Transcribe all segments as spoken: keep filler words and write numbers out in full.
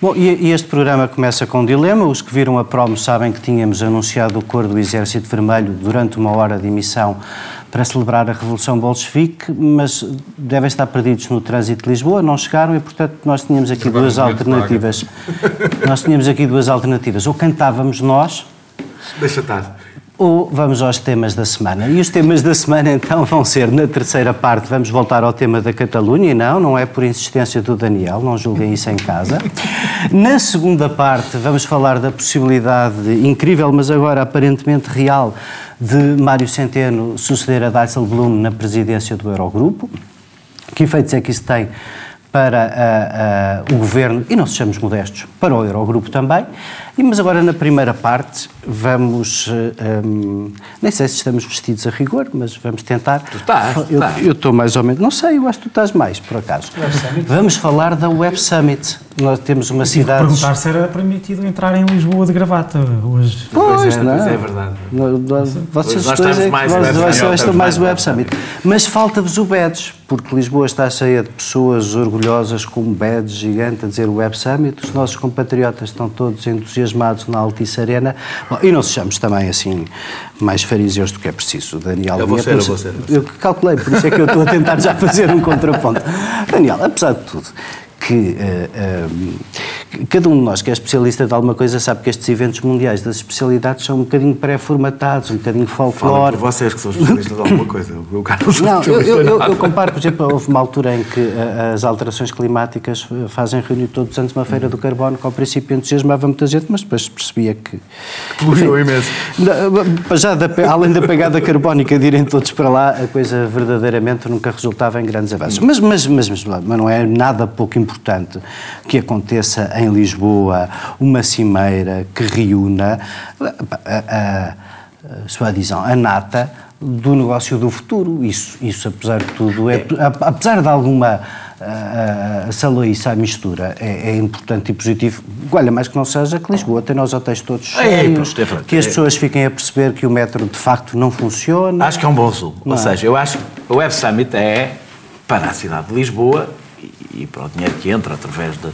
Bom, e este programa começa com um dilema. Os que viram a promo sabem que tínhamos anunciado o cor do Exército Vermelho durante uma hora de emissão para celebrar a Revolução Bolchevique, mas devem estar perdidos no trânsito de Lisboa, não chegaram e, portanto, nós tínhamos aqui Trabalho duas alternativas. Nós tínhamos aqui duas alternativas. Ou cantávamos nós... Deixa estar. Ou vamos aos temas da semana. E os temas da semana, então, vão ser, na terceira parte, vamos voltar ao tema da Catalunha, não, não é por insistência do Daniel, não julguem isso em casa. Na segunda parte, vamos falar da possibilidade incrível, mas agora aparentemente real, de Mário Centeno suceder a Dijsselbloem na presidência do Eurogrupo. Que efeitos é que isso tem para uh, uh, o Governo, e não sejamos modestos, para o Eurogrupo também. E, mas agora, na primeira parte, vamos... Uh, um, nem sei se estamos vestidos a rigor, mas vamos tentar... Tu estás? Eu estou mais ou menos... Não sei, eu acho que tu estás mais, por acaso. Vamos falar da Web Summit. Nós temos uma cidade... perguntar se era permitido entrar em Lisboa de gravata hoje. Pois, pois é, não. Pois é verdade. Não, nós, vocês nós dois é, mais nós, nós estão mais Web, Web Summit. Mas falta-vos o badge, porque Lisboa está cheia de pessoas orgulhosas com um badge gigante a dizer Web Summit. Os nossos compatriotas estão todos entusiasmados na Altis Arena. Bom, e não sejamos também assim mais fariseus do que é preciso. Daniel, eu vou ser, eu vou ser. Eu calculei, por isso é que eu estou a tentar já fazer um contraponto. Daniel, apesar de tudo... que uh, uh, cada um de nós que é especialista de alguma coisa sabe que estes eventos mundiais das especialidades são um bocadinho pré-formatados, um bocadinho folclore. Fala por vocês que são especialistas de alguma coisa. Eu, Carlos, não, eu, eu, eu, eu comparo, por exemplo, houve uma altura em que uh, as alterações climáticas fazem reunir todos os anos uma feira do carbono que ao princípio entusiasmava muita gente, mas depois percebia que... Que poluiu imenso. Na, já da, além da pegada carbónica de irem todos para lá, a coisa verdadeiramente nunca resultava em grandes avanços. Mas, mas, mas, mas, mas não é nada pouco importante. Importante que aconteça em Lisboa uma cimeira que reúna a, a, a, dizão, a nata do negócio do futuro. Isso, isso apesar de tudo, é, apesar de alguma a, a saloiça à mistura, é, é importante e positivo. Olha, mais que não seja que Lisboa tem nós hotéis todos cheios, é, é, é, é, que as pessoas fiquem a perceber que o metro de facto não funciona. Acho que é um bom resumo. Ou seja, eu acho que o Web Summit é para a cidade de Lisboa e para o dinheiro que entra através de...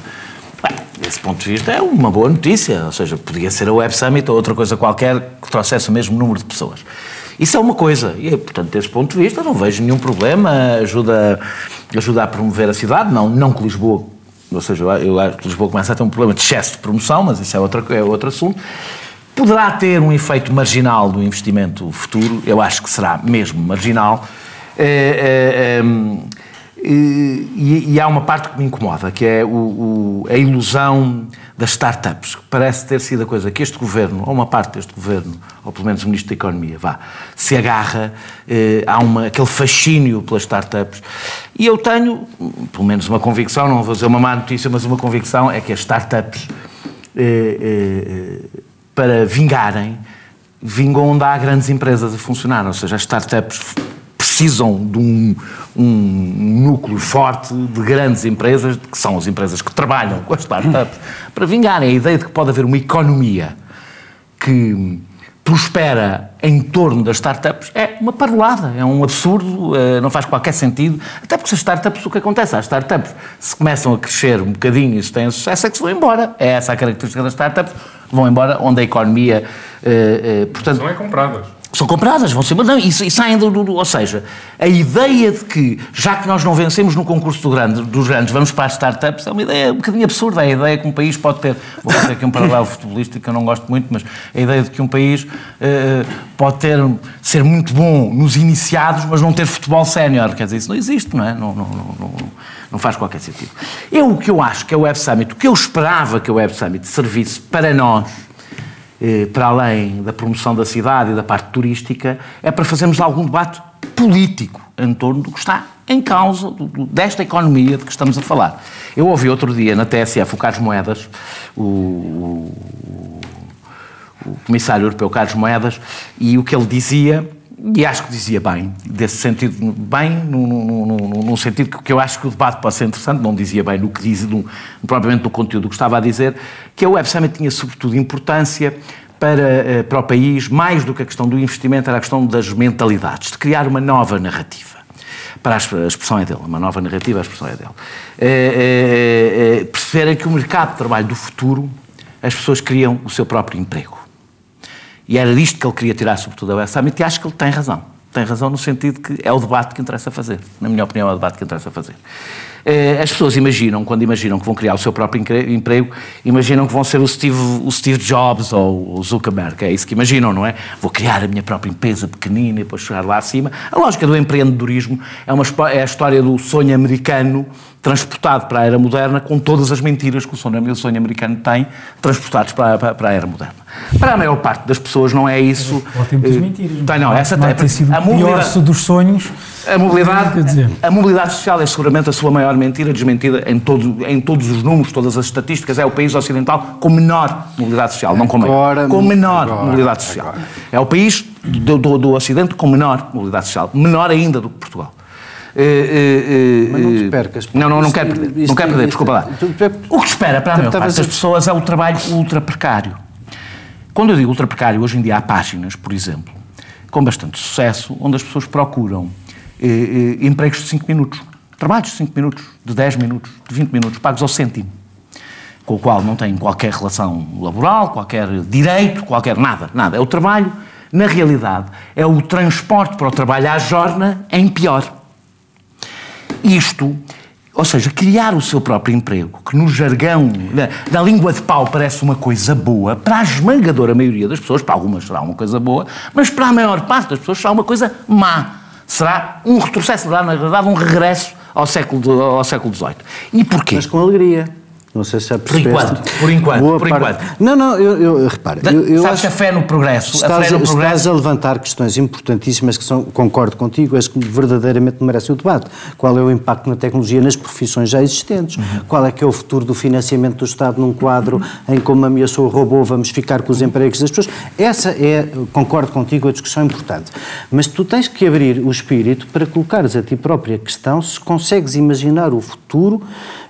Bem, desse ponto de vista é uma boa notícia, ou seja, podia ser a Web Summit ou outra coisa qualquer que trouxesse o mesmo número de pessoas. Isso é uma coisa, e portanto, desse ponto de vista não vejo nenhum problema, ajuda, ajuda a promover a cidade, não, não que Lisboa, ou seja, eu acho que Lisboa começa a ter um problema de excesso de promoção, mas isso é, outra, é outro assunto. Poderá ter um efeito marginal do investimento futuro, eu acho que será mesmo marginal, é, é, é, E, e há uma parte que me incomoda, que é o, o, a ilusão das startups, que parece ter sido a coisa que este governo, ou uma parte deste governo, ou pelo menos o Ministro da Economia, vá, se agarra, eh, há uma, aquele fascínio pelas startups. E eu tenho, pelo menos uma convicção, não vou dizer uma má notícia, mas uma convicção é que as startups, eh, eh, para vingarem, vingam onde há grandes empresas a funcionar, ou seja, as startups... precisam de um, um núcleo forte de grandes empresas, que são as empresas que trabalham com as startups, para vingarem a ideia de que pode haver uma economia que prospera em torno das startups, é uma parolada, é um absurdo, não faz qualquer sentido, até porque as startups, o que acontece? As startups, se começam a crescer um bocadinho e se têm sucesso, é que se vão embora, é essa a característica das startups, vão embora onde a economia... Portanto, não é compradas. São compradas, vão ser, mas não, e, e saem do, do... Ou seja, a ideia de que, já que nós não vencemos no concurso do grande, dos grandes, vamos para as startups, é uma ideia um bocadinho absurda, a ideia que um país pode ter... Vou fazer aqui um paralelo futebolístico que eu não gosto muito, mas a ideia de que um país uh, pode ter, ser muito bom nos iniciados, mas não ter futebol sénior, quer dizer, isso não existe, não é? Não, não, não, não, não faz qualquer sentido. Eu, o que eu acho que é o Web Summit, o que eu esperava que o Web Summit servisse para nós, para além da promoção da cidade e da parte turística, é para fazermos algum debate político em torno do que está em causa do, do, desta economia de que estamos a falar. Eu ouvi outro dia na T S F o Carlos Moedas, o, o, o comissário europeu Carlos Moedas, e o que ele dizia, e acho que dizia bem, desse sentido, bem, num, num, num, num sentido que eu acho que o debate pode ser interessante, não dizia bem no que diz, no, propriamente no conteúdo que estava a dizer, que a Web Summit tinha sobretudo importância para, para o país, mais do que a questão do investimento, era a questão das mentalidades, de criar uma nova narrativa. para a expressão é dele, uma nova narrativa, a expressão é dele. É, é, é, preferem que o mercado de trabalho do futuro, as pessoas criam o seu próprio emprego. E era disto que ele queria tirar, sobretudo, a Web Summit, e acho que ele tem razão. Tem razão no sentido que é o debate que interessa fazer. Na minha opinião, é o debate que interessa fazer. As pessoas imaginam, quando imaginam que vão criar o seu próprio emprego, imaginam que vão ser o Steve, o Steve Jobs ou o Zuckerberg, é isso que imaginam, não é? Vou criar a minha própria empresa pequenina e depois chegar lá acima. A lógica do empreendedorismo é, uma, é a história do sonho americano transportado para a era moderna, com todas as mentiras que o sonho, o sonho americano tem, transportados para, para, para a era moderna. Para a maior parte das pessoas não é isso. Ou tem muitas mentiras. Tem, não, essa tem, tem sido a pior dos sonhos. A mobilidade, a, a mobilidade social é seguramente a sua maior mentira, desmentida em, todo, em todos os números, todas as estatísticas. É o país ocidental com menor mobilidade social, não com maior. Com menor agora, mobilidade social. Agora. É o país do, do, do Ocidente com menor mobilidade social, menor ainda do que Portugal. Uh, uh, uh, Mas não te percas. Não, não, não quero perder, isto, não quero perder, isto, desculpa lá. O que espera para a maior parte das pessoas é o trabalho ultra precário. Quando eu digo ultra precário, hoje em dia há páginas, por exemplo, com bastante sucesso, onde as pessoas procuram uh, uh, empregos de cinco minutos, trabalhos de cinco minutos, de dez minutos, de vinte minutos, pagos ao cêntimo, com o qual não têm qualquer relação laboral, qualquer direito, qualquer nada, nada. É o trabalho, na realidade, é o transporte para o trabalho à jorna em pior. Isto, ou seja, criar o seu próprio emprego, que no jargão da, da língua de pau parece uma coisa boa, para a esmagadora maioria das pessoas, para algumas será uma coisa boa, mas para a maior parte das pessoas será uma coisa má. Será um retrocesso, será, na verdade, um regresso ao século, ao século dezoito. E porquê? Mas com alegria. Não sei se é por enquanto, por enquanto, boa por parte. enquanto. Não, não, eu, eu repara. Da, eu, eu sabes que a fé no progresso, estás, a fé no progresso. Estás a levantar questões importantíssimas que são, concordo contigo, acho que verdadeiramente merecem o debate. Qual é o impacto na tecnologia nas profissões já existentes? Uhum. Qual é que é o futuro do financiamento do Estado num quadro uhum. em como ameaçou o robô, vamos ficar com os empregos das pessoas? Essa é, concordo contigo, a discussão importante. Mas tu tens que abrir o espírito para colocares a ti própria questão se consegues imaginar o futuro.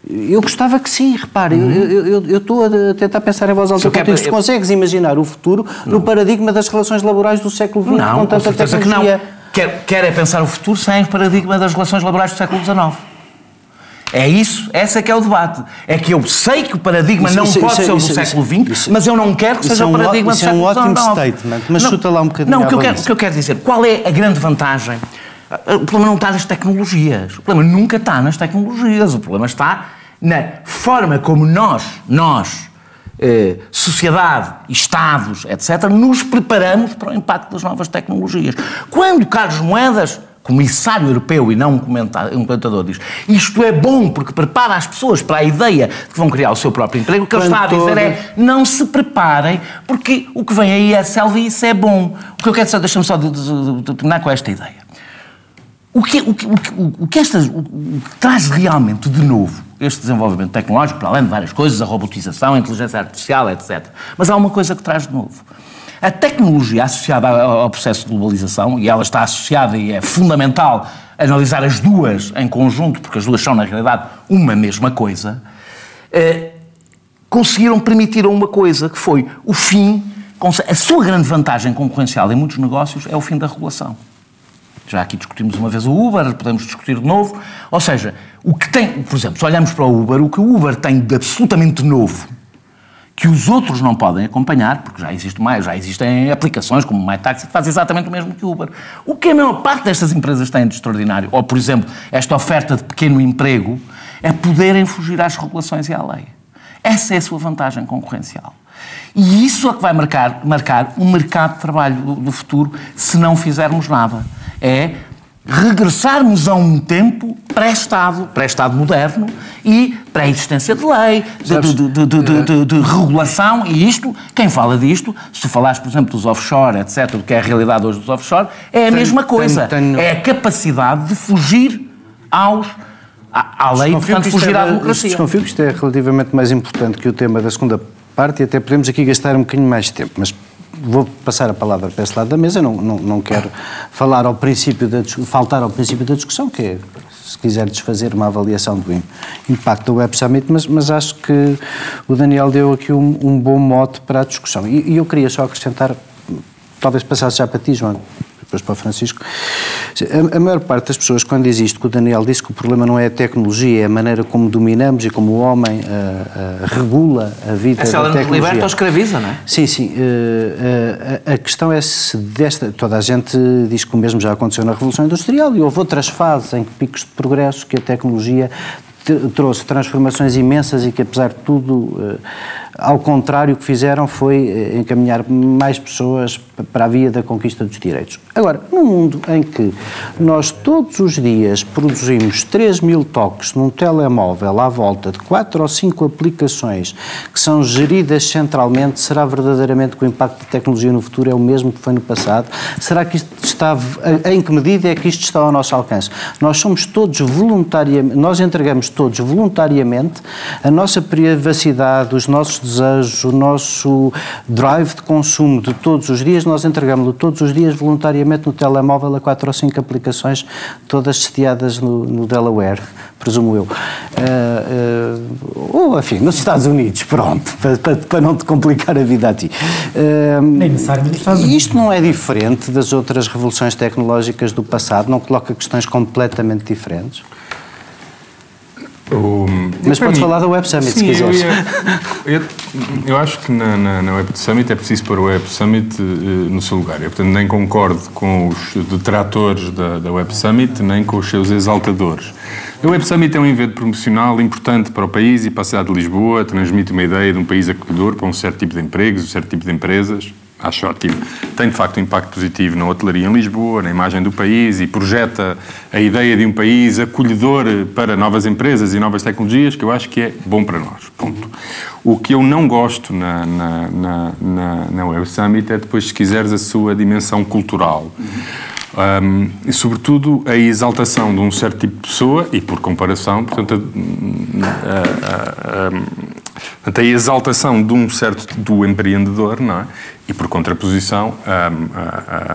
Eu gostava que sim, repare, uhum. eu, eu, eu estou a tentar pensar em voz alta contigo, se consegues imaginar o futuro não. no paradigma das relações laborais do século vinte, não, com tanta tecnologia. Que não. Quer, quer é pensar o futuro sem o paradigma das relações laborais do século dezanove. É isso, esse é que é o debate. É que eu sei que o paradigma isso, não isso, pode isso, ser o do isso, século vinte, isso, mas eu não quero que seja o paradigma do século dezanove. Isso é um ótimo statement, mas não, chuta lá um bocadinho. Não, o que, eu quero, o que eu quero dizer, qual é a grande vantagem? O problema não está nas tecnologias, o problema nunca está nas tecnologias, o problema está na forma como nós, nós, eh, sociedade, Estados, etcétera, nos preparamos para o impacto das novas tecnologias. Quando Carlos Moedas, comissário europeu e não um comentador, diz isto é bom porque prepara as pessoas para a ideia de que vão criar o seu próprio emprego, o que ele está a dizer é não se preparem porque o que vem aí é selvice, é bom. O que eu quero dizer, deixa-me só terminar com esta ideia. O que, o, que, o, que, o, que esta, o, o que traz realmente de novo este desenvolvimento tecnológico, para além de várias coisas, a robotização, a inteligência artificial, etcétera. Mas há uma coisa que traz de novo. A tecnologia associada ao processo de globalização, e ela está associada e é fundamental analisar as duas em conjunto, porque as duas são, na realidade, uma mesma coisa, eh, conseguiram permitir uma coisa que foi o fim, a sua grande vantagem concorrencial em muitos negócios é o fim da regulação. Já aqui discutimos uma vez o Uber, podemos discutir de novo. Ou seja, o que tem, por exemplo, se olharmos para o Uber, o que o Uber tem de absolutamente novo, que os outros não podem acompanhar, porque já existe mais, já existem aplicações como o MyTaxi, que faz exatamente o mesmo que o Uber. O que a maior parte destas empresas tem de extraordinário, ou por exemplo, esta oferta de pequeno emprego, é poderem fugir às regulações e à lei. Essa é a sua vantagem concorrencial. E isso é que vai marcar, marcar o mercado de trabalho do, do futuro se não fizermos nada. É regressarmos a um tempo pré-Estado, pré-Estado moderno e pré-existência de lei, de, de, de, de, de, de regulação, e isto, quem fala disto, se tu falares, por exemplo, dos offshore, etcétera, do que é a realidade hoje dos offshore, é a tenho, mesma coisa. Tenho, tenho... É a capacidade de fugir aos... à, à lei e, portanto, fugir é, à democracia. Desconfio que isto é relativamente mais importante que o tema da segunda parte e até podemos aqui gastar um bocadinho mais de tempo, mas vou passar a palavra para esse lado da mesa, não, não, não quero falar ao princípio da, faltar ao princípio da discussão, que é, se quiser desfazer uma avaliação do impacto do Web Summit, mas, mas acho que o Daniel deu aqui um, um bom mote para a discussão. E, e eu queria só acrescentar, talvez passasse já para ti, João, depois para o Francisco, A, a maior parte das pessoas, quando existe, que o Daniel disse que o problema não é a tecnologia, é a maneira como dominamos e como o homem uh, uh, regula a vida é da tecnologia. Ela liberta ou escraviza, não é? Sim, sim. Uh, uh, a questão é se desta... Toda a gente diz que o mesmo já aconteceu na Revolução Industrial e houve outras fases em que picos de progresso que a tecnologia trouxe transformações imensas e que, apesar de tudo, ao contrário, o que fizeram foi encaminhar mais pessoas para a via da conquista dos direitos. Agora, num mundo em que nós todos os dias produzimos três mil toques num telemóvel à volta de quatro ou cinco aplicações que são geridas centralmente, será verdadeiramente que o impacto da tecnologia no futuro é o mesmo que foi no passado? Será que isto está... Em que medida é que isto está ao nosso alcance? Nós somos todos voluntariamente... Nós entregamos todos voluntariamente a nossa privacidade, os nossos desejos, o nosso drive de consumo de todos os dias, nós entregamos-lo todos os dias voluntariamente no telemóvel a quatro ou cinco aplicações, todas sediadas no, no Delaware, presumo eu. Uh, uh, ou, enfim, nos Estados Unidos, pronto, para, para, para não te complicar a vida a ti. Uh, Nem necessariamente nos Estados Unidos. Isto não é diferente das outras revoluções tecnológicas do passado, não coloca questões completamente diferentes? O, Mas podes mim, falar da Web Summit, sim, se quiseres. Eu, eu, eu acho que na, na, na Web Summit é preciso pôr o Web Summit uh, no seu lugar. Eu, portanto, nem concordo com os detratores da, da Web Summit, nem com os seus exaltadores. A Web Summit é um evento promocional importante para o país e para a cidade de Lisboa, transmite uma ideia de um país acolhedor para um certo tipo de empregos, um certo tipo de empresas. Acho ótimo. Tem, de facto, um impacto positivo na hotelaria em Lisboa, na imagem do país e projeta a ideia de um país acolhedor para novas empresas e novas tecnologias, que eu acho que é bom para nós. Ponto. O que eu não gosto na, na, na, na, na Web Summit é, depois, se quiseres, a sua dimensão cultural. Um, e, sobretudo, a exaltação de um certo tipo de pessoa e, por comparação, portanto, a... a, a, a a exaltação de um certo do empreendedor, não é? E por contraposição a, a,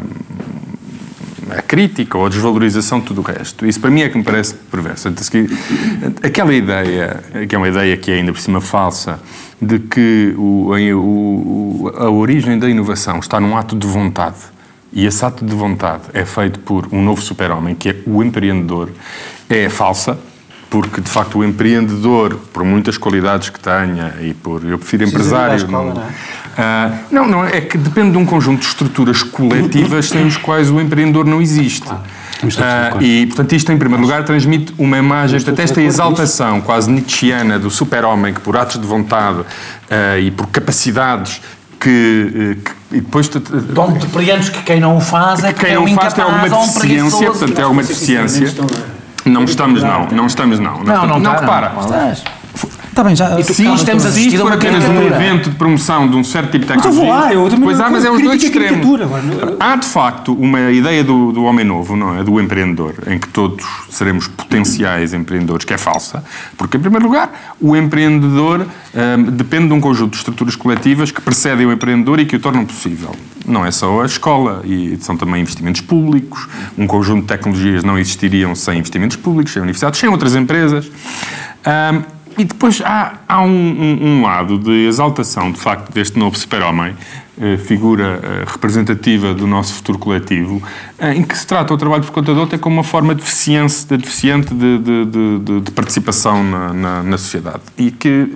a, a crítica ou a desvalorização de tudo o resto. Isso para mim é que me parece perverso. Aquela ideia, que é uma ideia que é ainda por cima falsa, de que o, o, a origem da inovação está num ato de vontade. E esse ato de vontade é feito por um novo super-homem, que é o empreendedor, é falsa. Porque, de facto, o empreendedor, por muitas qualidades que tenha, e por... Eu prefiro empresário... Escola, não, é? Uh, não, não, é que depende de um conjunto de estruturas coletivas sem os quais o empreendedor não existe. Claro. Uh, e, portanto, isto, em primeiro lugar, transmite uma imagem, portanto, esta exaltação quase nietzschiana do super-homem, que por atos de vontade uh, e por capacidades que... Uh, que e depois... Dom de preenches que quem não o faz é que quem não o faz tem alguma deficiência, portanto, tem alguma deficiência... Não estamos, não. Não estamos, não. Não, não, estamos, não, não repara. Está bem, já... Sim, estamos assistindo por apenas um evento de promoção de um certo tipo de tecnologia. Mas eu vou lá, eu também pois não... Pois há, mas é os dois extremos. Há, de facto, uma ideia do, do homem novo, não é? Do empreendedor, em que todos seremos potenciais empreendedores, que é falsa. Porque, em primeiro lugar, o empreendedor hum, depende de um conjunto de estruturas coletivas que precedem o empreendedor e que o tornam possível. Não é só a escola, e são também investimentos públicos, um conjunto de tecnologias não existiriam sem investimentos públicos, sem universidades, sem outras empresas. Um, e depois há, há um, um, um lado de exaltação, de facto, deste novo super-homem, eh, figura eh, representativa do nosso futuro coletivo, eh, em que se trata o trabalho por conta de outra como uma forma deficiente de, deficiente de, de, de, de participação na, na, na sociedade. E que...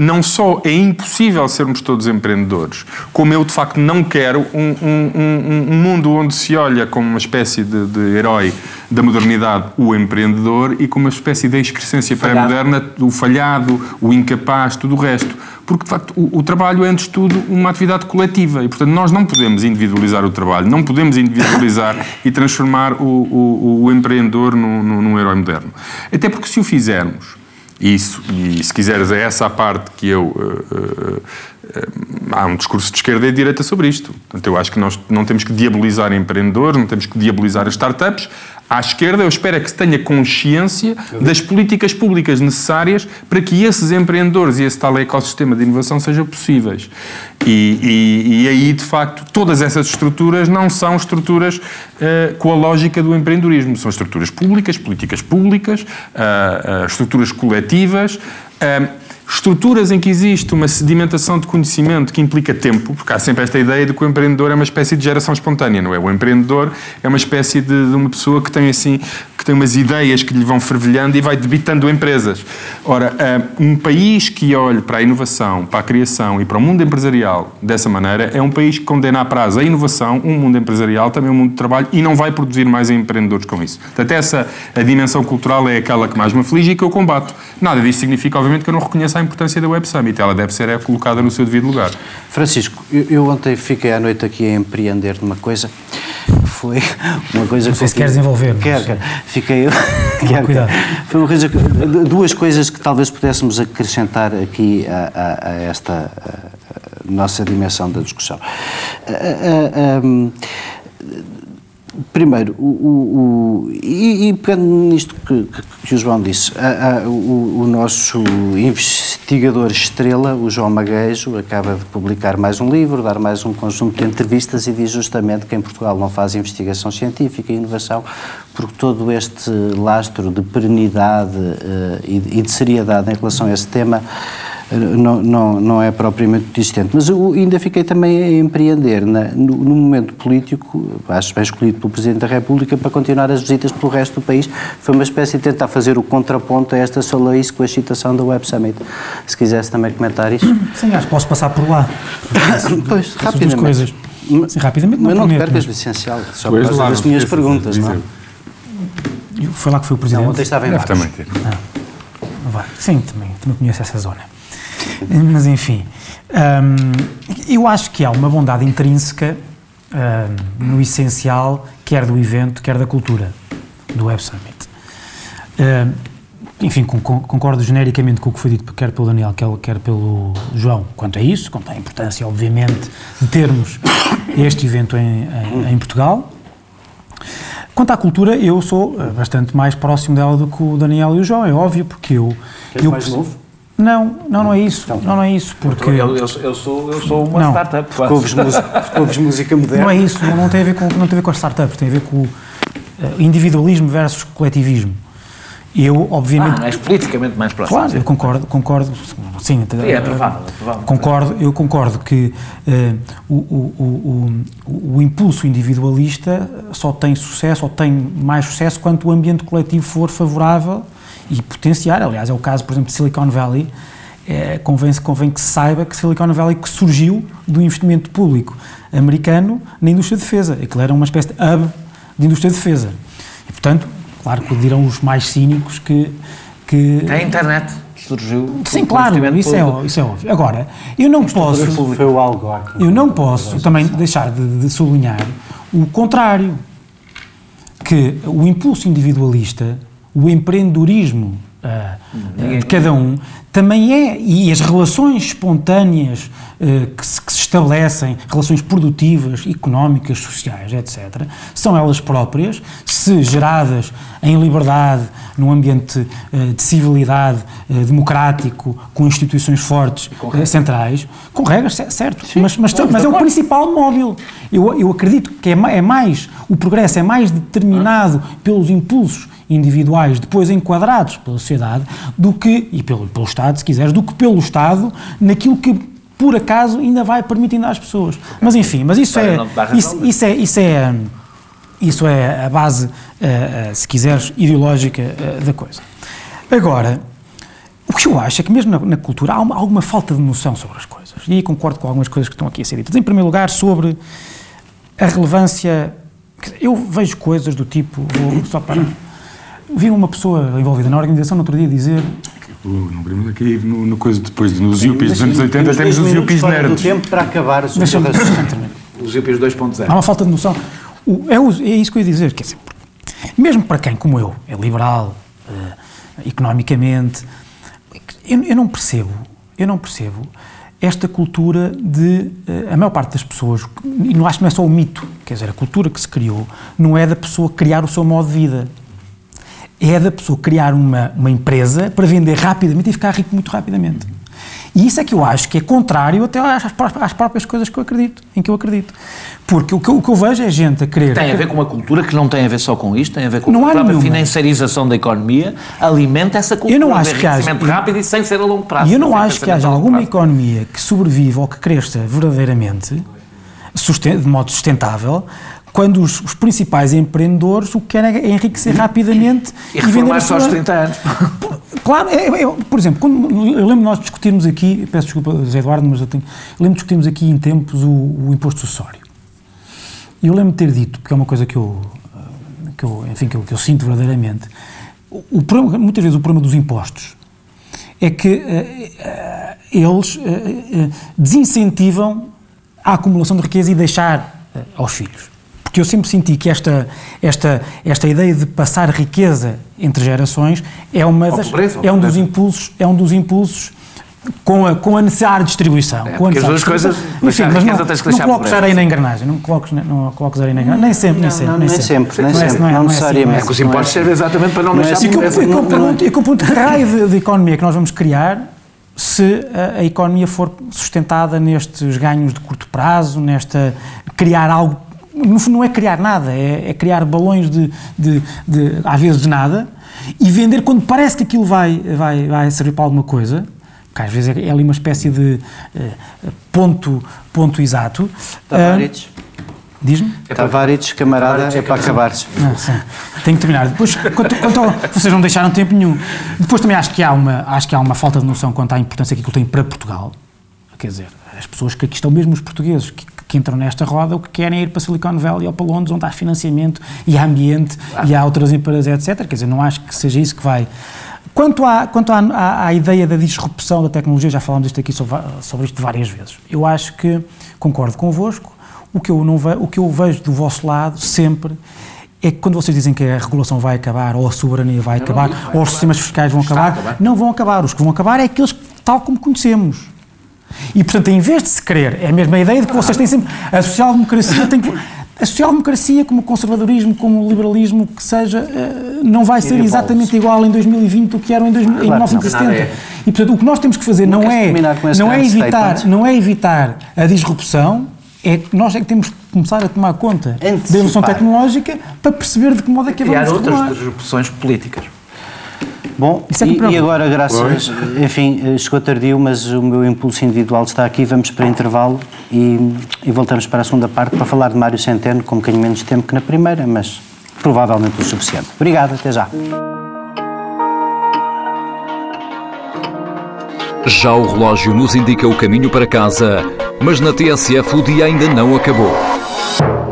Não só é impossível sermos todos empreendedores, como eu, de facto, não quero um, um, um mundo onde se olha como uma espécie de, de herói da modernidade o empreendedor e como uma espécie de excrescência pré-moderna, o falhado, o incapaz, tudo o resto. Porque, de facto, o, o trabalho é, antes de tudo, uma atividade coletiva e, portanto, nós não podemos individualizar o trabalho, não podemos individualizar e transformar o, o, o empreendedor num, num, num herói moderno. Até porque, se o fizermos, Isso, e se quiseres, é essa a parte que eu... Uh, uh, uh, há um discurso de esquerda e de direita sobre isto. Portanto, eu acho que nós não temos que diabolizar empreendedores, não temos que diabolizar as startups. À esquerda, eu espero é que se tenha consciência das políticas públicas necessárias para que esses empreendedores e esse tal ecossistema de inovação sejam possíveis. E, e, e aí, de facto, todas essas estruturas não são estruturas uh, com a lógica do empreendedorismo. São estruturas públicas, políticas públicas, uh, uh, estruturas coletivas... Uh, estruturas em que existe uma sedimentação de conhecimento que implica tempo, porque há sempre esta ideia de que o empreendedor é uma espécie de geração espontânea, não é? O empreendedor é uma espécie de, de uma pessoa que tem assim, que tem umas ideias que lhe vão fervilhando e vai debitando empresas. Ora, um país que olhe para a inovação, para a criação e para o mundo empresarial dessa maneira é um país que condena a prazo a inovação, um mundo empresarial, também um mundo de trabalho, e não vai produzir mais empreendedores com isso. Portanto, essa a dimensão cultural é aquela que mais me aflige e que eu combato. Nada disso significa, obviamente, que eu não reconheço a importância da Web Summit. Ela deve ser é, colocada no seu devido lugar. Francisco, eu, eu ontem fiquei à noite aqui a empreender numa coisa. Foi uma coisa não que... Não sei se queres envolver. Quero, quero. Fiquei eu... Quero, cuidado. Foi uma coisa que... Duas coisas que talvez pudéssemos acrescentar aqui a, a, a esta a nossa dimensão da discussão. A, a, a, um, Primeiro, o, o, o, e, e pegando nisto que, que, que o João disse, a, a, o, o nosso investigador estrela, o João Magueijo, acaba de publicar mais um livro, dar mais um conjunto de entrevistas e diz justamente que em Portugal não faz investigação científica e inovação porque todo este lastro de perenidade uh, e, e de seriedade em relação a esse tema Não, não, não é propriamente distante. Mas eu ainda fiquei também a empreender na, no, no momento político, acho bem escolhido pelo Presidente da República, para continuar as visitas pelo resto do país. Foi uma espécie de tentar fazer o contraponto a esta solaíce com a excitação da Web Summit. Se quisesse também comentar isso. Sim, acho que posso passar por lá. Pois, rapidamente. Coisas. Sim, rapidamente não, mas não prometo, percas o essencial, só por causa das minhas perguntas, não é? Foi lá que foi o Presidente? Não, ontem estava em Marcos. Também ter. Ah, sim, também, também conheço essa zona. Mas, enfim, hum, eu acho que há uma bondade intrínseca hum, no essencial, quer do evento, quer da cultura, do Web Summit. Hum, enfim, com, com, concordo genericamente com o que foi dito, quer pelo Daniel, quer, quer pelo João, quanto a isso, quanto à importância, obviamente, de termos este evento em, em, em Portugal. Quanto à cultura, eu sou bastante mais próximo dela do que o Daniel e o João, é óbvio, porque eu... Queres eu mais novo? Não, não, não é isso, então, não, não é isso, porque... Eu, eu, eu, sou, eu sou uma não, startup, quase. Ouves música, ouves música moderna. Não é isso, não tem a ver com, não tem a ver com as startups, tem a ver com o individualismo versus coletivismo. Eu, obviamente... Ah, és politicamente mais próximo. Claro, eu concordo, concordo, sim. É, é provável, é provável. Concordo, eu concordo que uh, o, o, o, o impulso individualista só tem sucesso, ou tem mais sucesso, quanto o ambiente coletivo for favorável e potenciar. Aliás, é o caso, por exemplo, de Silicon Valley. É, convém, convém que se saiba que Silicon Valley que surgiu do investimento público americano na indústria de defesa. Aquilo era uma espécie de hub de indústria de defesa. E, portanto, claro que dirão os mais cínicos que... que... A internet surgiu... Sim, claro, isso é, isso é óbvio. Agora, eu não posso... Foi o Al Gore. Eu não posso também deixar de, de sublinhar o contrário, que o impulso individualista... O empreendedorismo uh, de cada um também é, e as relações espontâneas uh, que, se, que se estabelecem, relações produtivas, económicas, sociais, etcétera, são elas próprias, se geradas em liberdade, num ambiente uh, de civilidade, uh, democrático, com instituições fortes, com uh, centrais, com regras, certo, sim, mas, mas, mas é o principal móvel. Eu, eu acredito que é, é mais, o progresso é mais determinado ah. pelos impulsos individuais, depois enquadrados pela sociedade, do que, e pelo, pelo Estado, se quiseres, do que pelo Estado, naquilo que, por acaso, ainda vai permitindo às pessoas. Mas, enfim, mas isso é, isso, isso é, isso é, isso é a base, se quiseres, ideológica da coisa. Agora, o que eu acho é que mesmo na, na cultura há uma, alguma falta de noção sobre as coisas, e aí concordo com algumas coisas que estão aqui a ser ditas. Em primeiro lugar, sobre a relevância, eu vejo coisas do tipo, vou só para... Vi uma pessoa envolvida na organização no outro dia dizer... Não queremos aqui ir no, no coisa depois de, nos yuppies dos anos oitenta, temos os yuppies nerds. Do tempo para acabar os yuppies dois ponto zero. Há uma falta de noção. O, é, é isso que eu ia dizer. Quer dizer, mesmo para quem, como eu, é liberal, uh, economicamente, eu, eu não percebo, eu não percebo esta cultura de... Uh, a maior parte das pessoas, e não acho que não é só o mito, quer dizer, a cultura que se criou não é da pessoa criar o seu modo de vida. É da pessoa criar uma, uma empresa para vender rapidamente e ficar rico muito rapidamente. E isso é que eu acho que é contrário até às, às próprias coisas que eu acredito, em que eu acredito. Porque o que eu, o que eu vejo é gente a querer... Tem a ver com uma cultura que não tem a ver só com isto, tem a ver com a própria financiarização da economia, alimenta essa cultura. Eu não acho que haja... rápido e sem ser a longo prazo. E eu não acho que haja alguma economia que sobreviva ou que cresça verdadeiramente, de modo sustentável, quando os, os principais empreendedores o que querem é enriquecer rapidamente e, e reformar só aos trinta anos. Claro, eu, eu, por exemplo, quando, eu lembro nós discutirmos aqui, peço desculpa José Eduardo, mas eu tenho, eu lembro discutirmos aqui em tempos o, o imposto sucessório. E eu lembro de ter dito, porque é uma coisa que eu, que eu enfim, que eu, que eu sinto verdadeiramente, o, o problema, muitas vezes o problema dos impostos é que uh, uh, eles uh, uh, desincentivam a acumulação de riqueza e deixar uh, aos filhos. Porque eu sempre senti que esta, esta, esta ideia de passar riqueza entre gerações é, uma das, pobreza, é, um, dos impulsos, é um dos impulsos com a, com a necessária distribuição. É, com a necessária distribuição. Coisas, enfim, mas não, não coloques areia na engrenagem, não coloques, não coloques areia na engrenagem, nem sempre, nem sempre. Nem sempre, nem sempre, não necessariamente. É que os impostos servem exatamente para não deixar a pobreza. E com o ponto de raio de economia que nós vamos criar, se a, a economia for sustentada nestes ganhos de curto prazo, nesta criar algo. No fundo não é criar nada, é, é criar balões de, de, de, às vezes de nada, e vender quando parece que aquilo vai, vai, vai servir para alguma coisa, porque às vezes é, é ali uma espécie de uh, ponto, ponto exato. Tavares, uh, diz-me? Tavares, camarada, Tavares, é para acabares. Não, sim, tenho que terminar. Depois, quanto, quanto ao, vocês não deixaram tempo nenhum. Depois também acho que, há uma, acho que há uma falta de noção quanto à importância que aquilo tem para Portugal. Quer dizer, as pessoas que aqui estão, mesmo os portugueses, que, que entram nesta roda, o que querem é ir para Silicon Valley ou para Londres, onde há financiamento e há ambiente e há outras empresas, etcétera. Quer dizer, não acho que seja isso que vai... Quanto à, quanto à, à, à ideia da disrupção da tecnologia, já falámos disto aqui sobre, sobre isto várias vezes. Eu acho que concordo convosco. O que eu não ve, o que eu vejo do vosso lado sempre é que quando vocês dizem que a regulação vai acabar, ou a soberania vai não, acabar, não, vai ou acabar. Os sistemas fiscais vão acabar, acabar, não vão acabar. Os que vão acabar é aqueles que, tal como conhecemos. E, portanto, em vez de se querer, é a mesma ideia de que vocês têm sempre... A social-democracia tem que... A social-democracia, como o conservadorismo, como o liberalismo, que seja, não vai ser exatamente igual em dois mil e vinte o que era em, dois mil, claro, em mil novecentos e setenta. Não, é. E, portanto, o que nós temos que fazer não, não, é, não, é, evitar, não é evitar a disrupção, é que nós é que temos que começar a tomar conta Antecipar. da evolução tecnológica para perceber de que modo é que a vamos regular. E há outras disrupções políticas. Bom, é e, e agora, graças, pois. enfim, chegou tardio, mas o meu impulso individual está aqui, vamos para intervalo e, e voltamos para a segunda parte para falar de Mário Centeno, com um bocadinho menos tempo que na primeira, mas provavelmente o suficiente. Obrigado, até já. Já o relógio nos indica o caminho para casa, mas na T S F o dia ainda não acabou.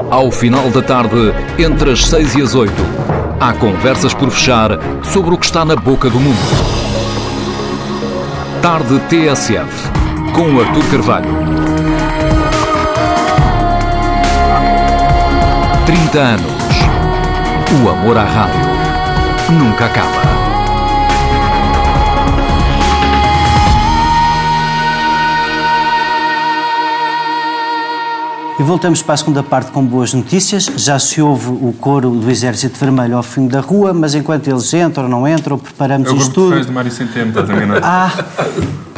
Ao final da tarde, entre as seis e as oito. Há conversas por fechar sobre o que está na boca do mundo. Tarde T S F, com Artur Carvalho. trinta anos. O amor à rádio nunca acaba. E voltamos para a segunda parte com boas notícias. Já se ouve o coro do Exército Vermelho ao fim da rua, mas enquanto eles entram ou não entram, preparamos isto tudo. É o grupo de fãs de Mário Centeno, estás enganado. Ah,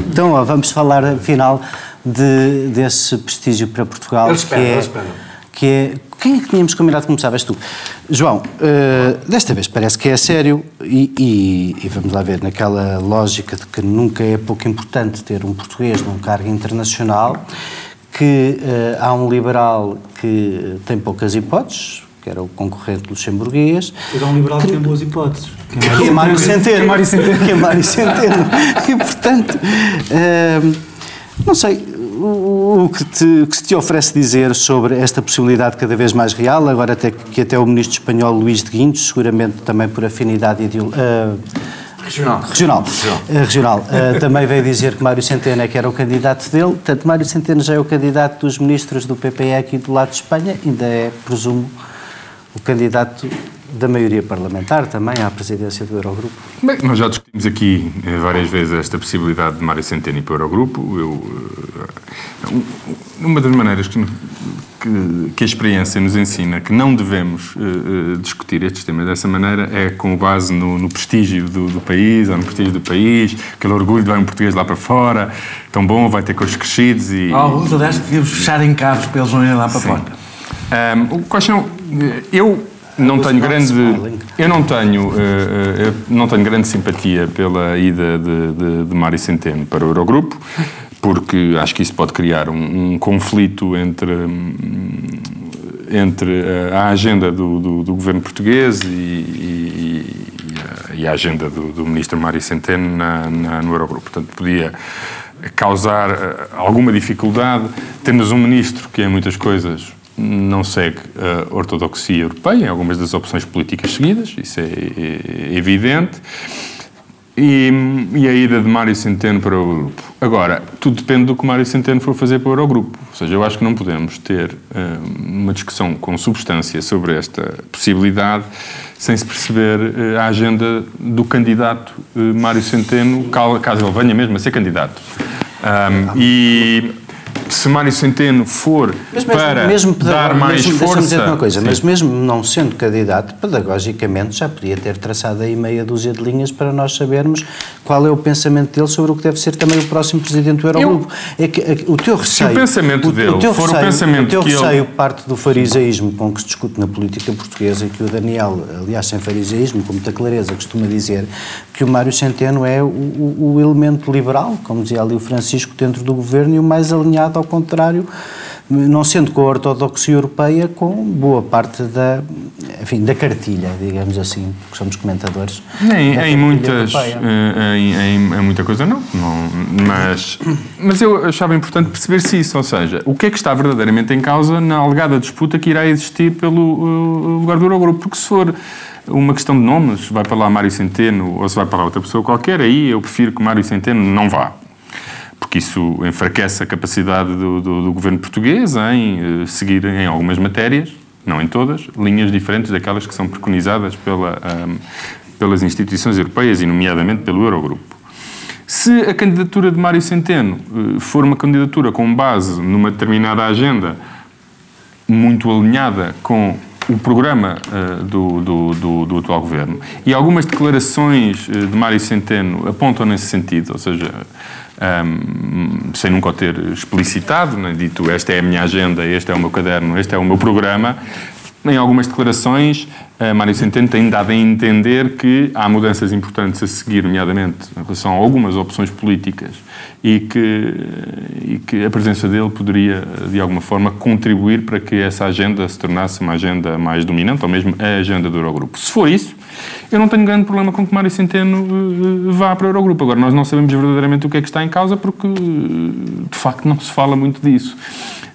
então ó, vamos falar, afinal, de, desse prestígio para Portugal. Eles esperam, é, eles esperam. Que é, quem é que tínhamos combinado que começavas tu? João, uh, desta vez parece que é sério e, e, e vamos lá ver, naquela lógica de que nunca é pouco importante ter um português num cargo internacional... que uh, há um liberal que tem poucas hipóteses, que era o concorrente luxemburguês. Mas há um liberal que, que tem boas hipóteses. Que é Mário Centeno. Que é Mário Centeno. Que é Mário Centeno. E, portanto, uh, não sei o, o que, te, que se te oferece dizer sobre esta possibilidade cada vez mais real, agora até que até o ministro espanhol Luís de Guindos, seguramente também por afinidade ideológica, uh, Regional. Regional. Regional. Uh, regional. Uh, também veio dizer que Mário Centeno é que era o candidato dele. Portanto, Mário Centeno já é o candidato dos ministros do P P E aqui do lado de Espanha, ainda é, presumo, o candidato da maioria parlamentar também à presidência do Eurogrupo? Bem, nós já discutimos aqui várias vezes esta possibilidade de Mário Centeno ir para o Eurogrupo. Eu, uma das maneiras que, que, que a experiência nos ensina que não devemos uh, discutir estes temas dessa maneira é com base no, no prestígio do, do país, ou no prestígio do país, aquele orgulho de ver um português lá para fora, tão bom, vai ter cores crescidos e... Alguns, aliás, devíamos fechar em carros para eles não irem lá para sim. fora. Um, quais são... Eu... Não tenho, grande, eu não, tenho, eu não tenho grande simpatia pela ida de, de, de Mário Centeno para o Eurogrupo, porque acho que isso pode criar um, um conflito entre, entre a agenda do, do, do governo português e, e, e a agenda do, do ministro Mário Centeno na, na, no Eurogrupo. Portanto, podia causar alguma dificuldade. Temos um ministro que é muitas coisas... não segue a ortodoxia europeia em algumas das opções políticas seguidas, isso é, é, é evidente, e, e a ida de Mário Centeno para o Eurogrupo. Agora, tudo depende do que Mário Centeno for fazer para o Eurogrupo, ou seja, eu acho que não podemos ter uh, uma discussão com substância sobre esta possibilidade sem se perceber uh, a agenda do candidato uh, Mário Centeno, caso ele venha mesmo a ser candidato. Um, e... Se Mário Centeno for mas mesmo, para mesmo dar mais mesmo, força... Deixa-me dizer uma coisa, sim. Mas mesmo não sendo candidato, pedagogicamente já podia ter traçado aí meia dúzia de linhas para nós sabermos qual é o pensamento dele sobre o que deve ser também o próximo presidente do Eurogrupo. Eu, é que, é, o teu receio... Se o pensamento o, dele o teu for receio, o pensamento o teu que receio ele... parte do fariseísmo com que se discute na política portuguesa e que o Daniel, aliás, sem fariseísmo, com muita clareza, costuma dizer que o Mário Centeno é o, o, o elemento liberal, como dizia ali o Francisco, dentro do governo e o mais alinhado ao contrário, não sendo com a ortodoxia europeia, com boa parte da, enfim, da cartilha, digamos assim, porque somos comentadores. Em, em muitas, em, em, em muita coisa não, não mas, mas eu achava importante perceber-se isso, ou seja, o que é que está verdadeiramente em causa na alegada disputa que irá existir pelo lugar do Eurogrupo, porque se for uma questão de nomes, vai para lá Mário Centeno ou se vai para lá outra pessoa qualquer, aí eu prefiro que Mário Centeno não vá. Porque isso enfraquece a capacidade do, do, do governo português em eh, seguir em algumas matérias, não em todas, linhas diferentes daquelas que são preconizadas pela, um, pelas instituições europeias e nomeadamente pelo Eurogrupo. Se a candidatura de Mário Centeno eh, for uma candidatura com base numa determinada agenda muito alinhada com o programa uh, do, do, do, do atual governo. E algumas declarações uh, de Mário Centeno apontam nesse sentido, ou seja, um, sem nunca o ter explicitado, né, dito esta é a minha agenda, este é o meu caderno, este é o meu programa, em algumas declarações uh, Mário Centeno tem dado a entender que há mudanças importantes a seguir, nomeadamente em relação a algumas opções políticas, e que, e que a presença dele poderia, de alguma forma, contribuir para que essa agenda se tornasse uma agenda mais dominante, ou mesmo a agenda do Eurogrupo. Se for isso, eu não tenho grande problema com que Mário Centeno vá para o Eurogrupo. Agora, nós não sabemos verdadeiramente o que é que está em causa, porque, de facto, não se fala muito disso.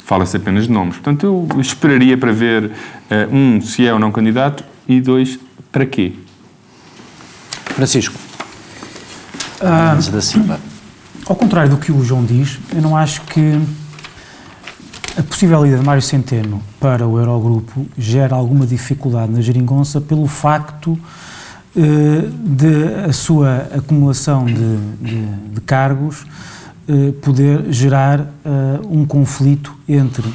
Fala-se apenas de nomes. Portanto, eu esperaria para ver, um, se é ou não candidato, e dois, para quê? Francisco. Ah. Antes da Silva. Ao contrário do que o João diz, eu não acho que a possível ida de Mário Centeno para o Eurogrupo gera alguma dificuldade na geringonça pelo facto eh, de a sua acumulação de, de, de cargos eh, poder gerar eh, um conflito entre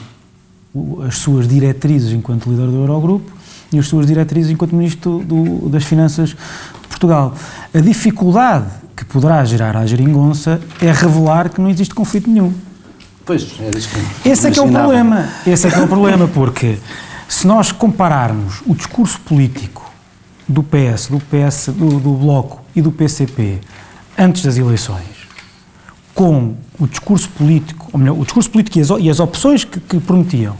as suas diretrizes enquanto líder do Eurogrupo e as suas diretrizes enquanto Ministro do, das Finanças de Portugal. A dificuldade que poderá gerar à geringonça é revelar que não existe conflito nenhum. Pois, era isso que Esse é que é o problema. Esse é que é o problema, porque se nós compararmos o discurso político do P S, do P S, do, do Bloco e do P C P antes das eleições, com o discurso político, ou melhor, o discurso político e as, e as opções que, que prometiam,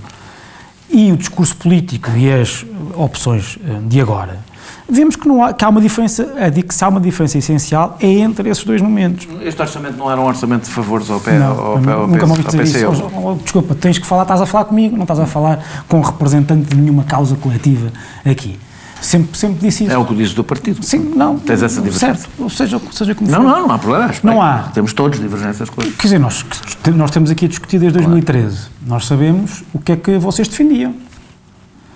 e o discurso político e as opções de agora, vemos que, não há, que há uma diferença, a dizer que se há uma diferença essencial é entre esses dois momentos. Este orçamento não era um orçamento de favores ao P C E? Nunca me ouvi dizer isso. Desculpa, tens que falar, estás a falar comigo, não estás a falar com um representante de nenhuma causa coletiva aqui. Sempre, sempre disse isso. É o que dizes do partido. Sim, não. Tens essa divergência. Certo, ou seja, seja como não, for. Não, não há problema. Não há. Temos todos divergências. Quer dizer, nós, nós temos aqui a discutir desde claro. dois mil e treze. Nós sabemos o que é que vocês defendiam.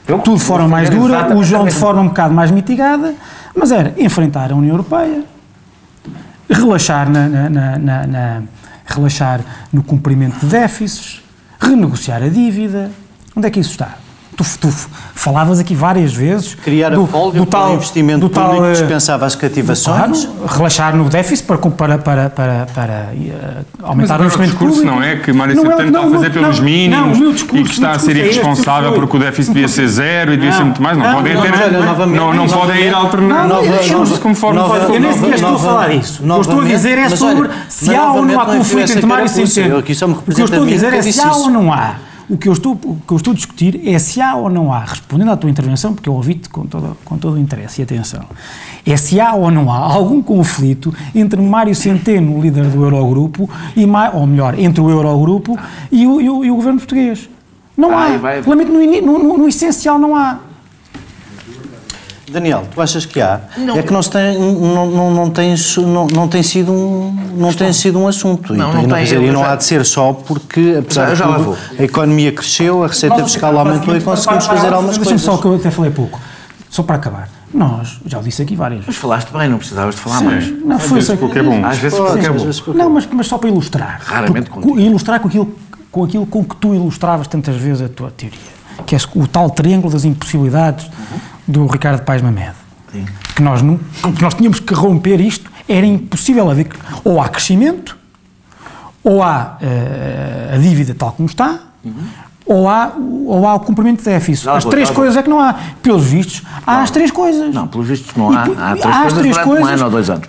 Eu, Tudo de forma mais dura, o João de forma um bocado mais mitigada, mas era enfrentar a União Europeia, relaxar, na, na, na, na, na, relaxar no cumprimento de déficits, renegociar a dívida. Onde é que isso está? Tu, tu falavas aqui várias vezes... Criar do, a folga do tal investimento do público que dispensava as cativações. Claro, relaxar no déficit para, para, para, para, para uh, aumentar mas o investimento público. Mas não é que Mário Centeno está a fazer não, pelos não, mínimos não, discurso, e que está a ser irresponsável é este, porque o déficit devia ser zero e devia não, ser muito mais? Não, não podem não, ter... Não, não, não podem ir alternando conforme... Eu nem sequer estou a falar disso. O que eu estou a dizer é sobre se há ou não há conflito entre Mário Centeno. O que eu estou a dizer é se há ou não há. O que, eu estou, o que eu estou a discutir é se há ou não há, respondendo à tua intervenção, porque eu ouvi-te com, com todo o interesse e atenção, é se há ou não há algum conflito entre Mário Centeno, líder do Eurogrupo, e, ou melhor, entre o Eurogrupo e o, e o, e o Governo Português. Não há. Lamento, no, no, no essencial não há. Daniel, tu achas que há? Não. É que não, se tem, não, não, não, tem, não, não tem sido um, não tem sido um assunto. Não, e não, não, tem, dizer, e não já... há de ser só porque, apesar já, já de tudo, a economia cresceu, a receita nós, fiscal aumentou e conseguimos para, para, para, fazer algumas coisas. Só que eu até falei pouco, só para acabar. Nós, já o disse aqui várias vezes. Mas falaste bem, não precisavas de falar sim, mais. Não, foi às vezes porque é bom. Às vezes porque é bom. Não, mas, mas só para ilustrar. Raramente contigo. Ilustrar com aquilo, com aquilo com que tu ilustravas tantas vezes a tua teoria. Que é o tal triângulo das impossibilidades... Uhum. do Ricardo Paes Mamed, que nós, não, que nós tínhamos que romper isto, era impossível haver, ou há crescimento, ou há uh, a dívida tal como está, uhum. ou, há, ou há o cumprimento de déficit. As três coisas é que não há. Pelos vistos, há não. as três coisas. Não, pelos vistos não há. E, há três há as três coisas. Um ano ou dois anos.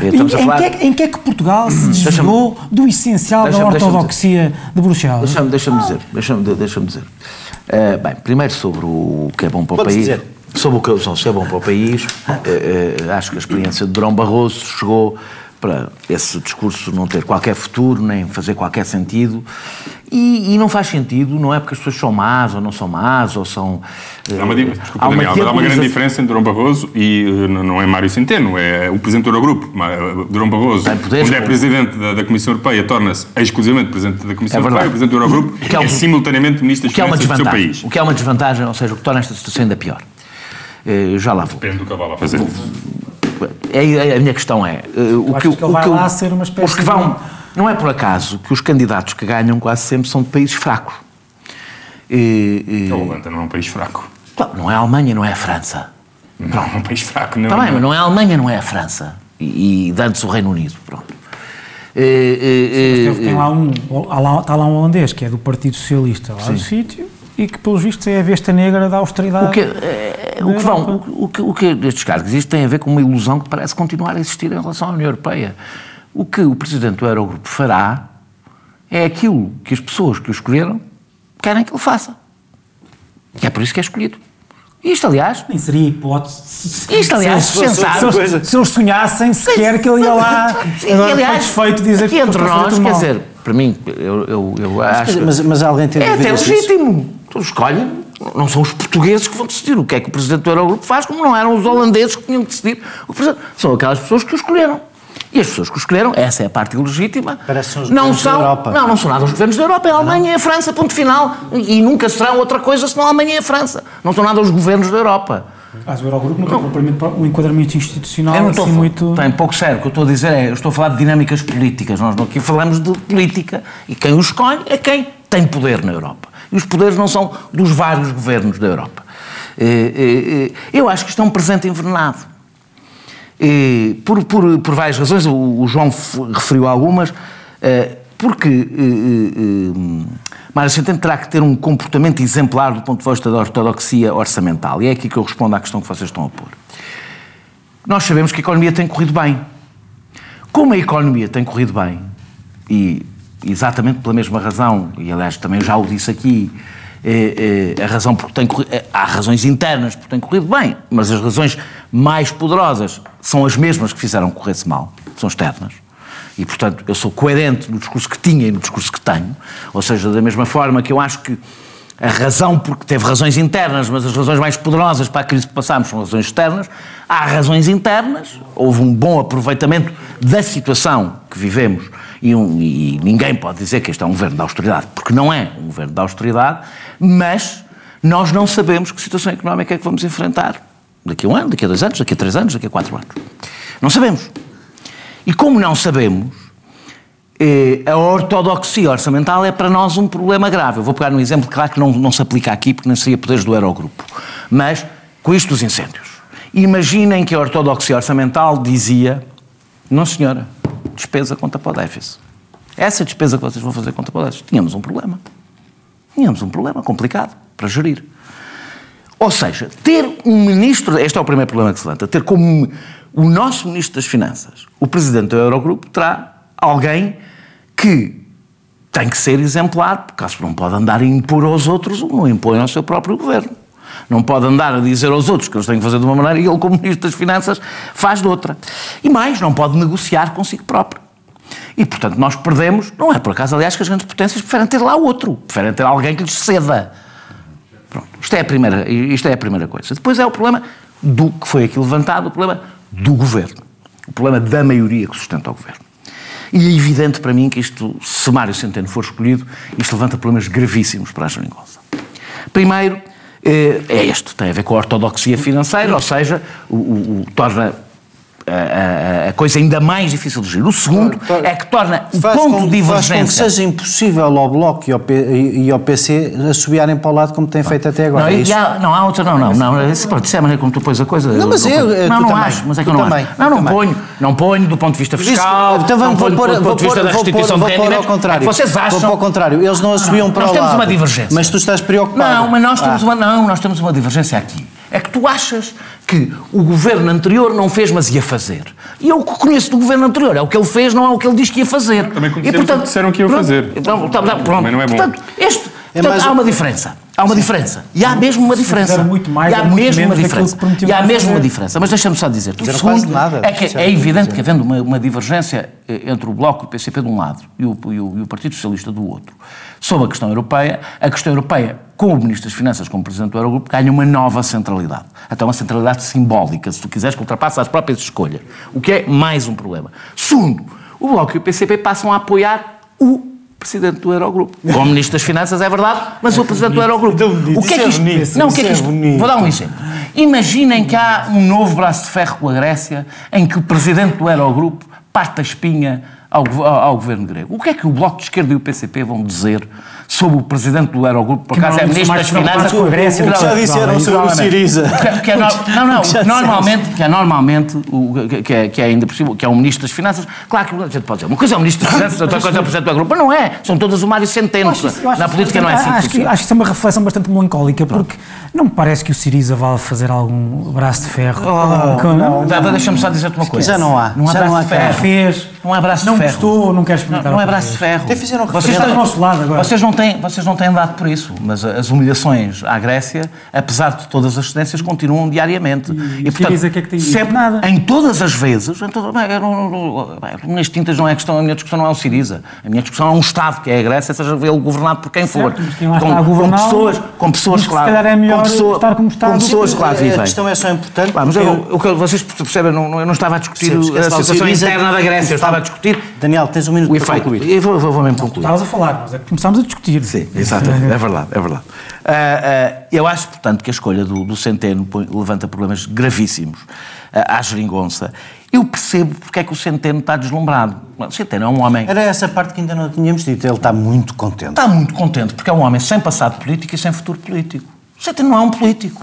Em, em, falar... que é, em que é que Portugal se desviou do essencial da ortodoxia de Bruxelas? Deixa-me deixa-me dizer. Deixa-me deixa-me dizer. Uh, bem, primeiro sobre o que é bom para o país. Dizer. Sobre o que eles é bom para o país, eh, eh, acho que a experiência de Durão Barroso chegou para esse discurso não ter qualquer futuro, nem fazer qualquer sentido, e, e não faz sentido, não é porque as pessoas são más ou não são más, ou são... Eh, há uma, desculpa, há uma, Daniel, há uma grande diferença entre Durão Barroso e não é Mário Centeno, é o Presidente do Eurogrupo, Durão Barroso, poder, onde é Presidente da, da Comissão Europeia, torna-se exclusivamente Presidente da Comissão é Europeia, o Presidente do Eurogrupo que é, um, é simultaneamente Ministro das Finanças do seu país. O que é uma desvantagem, ou seja, o que torna esta situação ainda pior. Já lá vou. Depende do que vai lá fazer. É, a minha questão é... O que, que, que vai lá ser uma espécie os que vão, de... Não é por acaso que os candidatos que ganham quase sempre são de países fracos. E, e... A Holanda não é um país fraco. Claro, não é a Alemanha, não é a França. Pronto. Não é um país fraco. Não, tá bem, não. Mas não é a Alemanha, não é a França. E, e antes o Reino Unido, pronto. E, e, sim, tem lá um... Está lá um holandês que é do Partido Socialista lá no sítio. E que, pelos vistos, é a besta negra da austeridade. O que, é, o que, vão, o que, o que estes cargos existem tem a ver com uma ilusão que parece continuar a existir em relação à União Europeia. O que o Presidente do Eurogrupo fará é aquilo que as pessoas que o escolheram querem que ele faça. E é por isso que é escolhido. Isto, aliás... Nem seria hipótese. Isto, aliás, se, sensato. Se, se, se eles sonhassem sequer que ele ia lá... E, aliás, feito dizer que entre nós, quer dizer, para mim, eu, eu, eu acho... Mas, mas alguém tem... É até legítimo. Todos escolhem, não são os portugueses que vão decidir o que é que o Presidente do Eurogrupo faz, como não eram os holandeses que tinham que decidir. O Presidente. São aquelas pessoas que o escolheram. E as pessoas que o escolheram, essa é a parte ilegítima, os não, são, da Europa. Não, não são nada os governos da Europa, é a Alemanha e a França, ponto final. E nunca serão outra coisa senão a Alemanha e a França. Não são nada os governos da Europa. Mas o Eurogrupo não tem propriamente um enquadramento institucional assim estou, muito... Tem pouco sério, o que eu estou a dizer é, eu estou a falar de dinâmicas políticas, nós aqui falamos de política e quem o escolhe é quem tem poder na Europa. E os poderes não são dos vários governos da Europa. Eu acho que isto é um presente envenenado. Por, por, por várias razões, o João referiu algumas, porque Mário Centeno terá que ter um comportamento exemplar do ponto de vista da ortodoxia orçamental. E é aqui que eu respondo à questão que vocês estão a pôr. Nós sabemos que a economia tem corrido bem. Como a economia tem corrido bem, e... exatamente pela mesma razão, e aliás também já o disse aqui, é, é, a razão porque tem corrido, é, há razões internas porque tem corrido bem, mas as razões mais poderosas são as mesmas que fizeram correr-se mal, são externas. E, portanto, eu sou coerente no discurso que tinha e no discurso que tenho, ou seja, da mesma forma que eu acho que a razão porque teve razões internas, mas as razões mais poderosas para a crise que passámos são razões externas, há razões internas, houve um bom aproveitamento da situação que vivemos. E, um, e ninguém pode dizer que este é um governo de austeridade, porque não é um governo de austeridade, mas Nós não sabemos que situação económica é que vamos enfrentar daqui a um ano, daqui a dois anos, daqui a três anos, daqui a quatro anos. Não sabemos. E como não sabemos, a ortodoxia orçamental é para nós um problema grave. Eu vou pegar um exemplo, claro que não, não se aplica aqui, porque não seria poderes do Eurogrupo, mas com isto dos incêndios. Imaginem que a ortodoxia orçamental dizia: não senhora, despesa conta para o déficit. Essa despesa que vocês vão fazer conta para o déficit. Tínhamos um problema. Tínhamos um problema complicado para gerir. Ou seja, ter um ministro, este é o primeiro problema que se levanta, ter como o nosso ministro das Finanças, o presidente do Eurogrupo, terá alguém que tem que ser exemplar, porque acho que não pode andar a impor aos outros, não impõe ao seu próprio governo. Não pode andar a dizer aos outros que eles têm que fazer de uma maneira e ele, como ministro das Finanças, faz de outra. E mais, não pode negociar consigo próprio. E, portanto, nós perdemos, não é por acaso, aliás, que as grandes potências preferem ter lá outro, preferem ter alguém que lhes ceda. Pronto, isto é a primeira, isto é a primeira coisa. Depois é o problema do que foi aqui levantado, o problema do governo, o problema da maioria que sustenta o governo. E é evidente para mim que isto, se Mário Centeno for escolhido, isto levanta problemas gravíssimos para a geringonça. Primeiro, é este, tem a ver com a ortodoxia financeira, ou seja, o, o, o torna a, a, a coisa ainda mais difícil de gerir. O segundo é que torna o ponto de divergência... Faz com que seja impossível ao Bloco e ao, P, e ao P C assobiarem para o lado como têm feito até agora. Não, é há, não há outra, não, não, não, não. Isso, pronto, isso é a maneira como tu pões a coisa. Não, mas eu, eu, eu não, não também, acho, mas é que eu não também, acho. Não, não ponho, não ponho do ponto de vista fiscal, isso, então vamos, não ponho vou do ponto vou de vista vou da restituição vou de rendimentos. Vou ao contrário, vocês acham... Vou para o contrário, eles não assumiam para o lado. Nós temos uma divergência. Mas tu estás preocupado. Não, mas nós temos uma, não, nós temos uma divergência aqui. É que tu achas que o governo anterior não fez, mas ia fazer. E eu o que conheço do governo anterior é o que ele fez, não é o que ele diz que ia fazer. Também conhecemos e, portanto, disseram que ia fazer. Então, tá, tá, pronto. Também não é bom. Portanto, este, é portanto, há um... uma diferença. Há uma diferença. E há mesmo uma diferença. Muito mais, e há muito mesmo uma diferença. E há mesmo uma diferença. Mas deixa-me só dizer. O segundo nada, é que é evidente que, havendo uma, uma divergência entre o Bloco e o P C P de um lado e o, e o, e o Partido Socialista do outro, sobre a questão europeia, a questão europeia, com o Ministro das Finanças, como Presidente do Eurogrupo, ganha uma nova centralidade. Até uma centralidade simbólica, se tu quiseres, que ultrapassa as próprias escolhas. O que é mais um problema. Segundo, o Bloco e o P C P passam a apoiar o Presidente do Eurogrupo. Como Ministro das Finanças, é verdade, mas o Presidente do Eurogrupo. O que é que isto... Não, o que é que isto... Vou dar um exemplo. Imaginem que há um novo braço de ferro com a Grécia, em que o Presidente do Eurogrupo parte a espinha ao, ao, ao governo grego. O que é que o Bloco de Esquerda e o P C P vão dizer sobre o presidente do Eurogrupo, por acaso é ministro das Finanças... O que já disseram sobre o Siriza. Não, não, normalmente, que é normalmente, que é, que é ainda possível, que é o ministro das Finanças, claro que a gente pode dizer, uma coisa é o ministro das Finanças, outra coisa é o presidente do Eurogrupo, mas não é, são todas o Mário Centeno, na política não é assim. Acho que isso é uma reflexão bastante melancólica, porque não me parece que o Siriza vá fazer algum braço de ferro. Deixa-me só dizer-te uma coisa. Já não há. Não há braço de ferro. Não há braço de ferro. Não gostou, não quer experimentar. Não é braço de ferro. Vocês estão do nosso lado agora. Vocês não têm andado por isso, mas as humilhações à Grécia, apesar de todas as cedências, continuam diariamente. E, e portanto, que é que tem sempre, nada. Em todas as vezes, em todas, bem, eu não, não, bem, nas tintas não é a questão, a minha discussão não é o Siriza, a minha discussão é um Estado que é a Grécia, seja ele governado por quem for, certo, quem com, com pessoas, com pessoas, claro, se calhar é melhor com pessoa, estar como Estado, com pessoas, claro, vivem. A questão é só importante. Claro, mas eu, eu, eu, vocês percebem, não, eu não estava a discutir percebes, a situação Siriza, interna da Grécia, eu estava a discutir. Daniel, tens um minuto para concluir. Eu vou, vou mesmo concluir. Estavas a falar, nós é que começámos a discutir. Sim, exatamente, é verdade, é verdade. Uh, uh, eu acho, portanto, que a escolha do, do Centeno levanta problemas gravíssimos uh, à geringonça. Eu percebo porque é que o Centeno está deslumbrado. O Centeno é um homem... Era essa parte que ainda não tínhamos dito, ele está muito contente. Está muito contente, porque é um homem sem passado político e sem futuro político. O Centeno não é um político.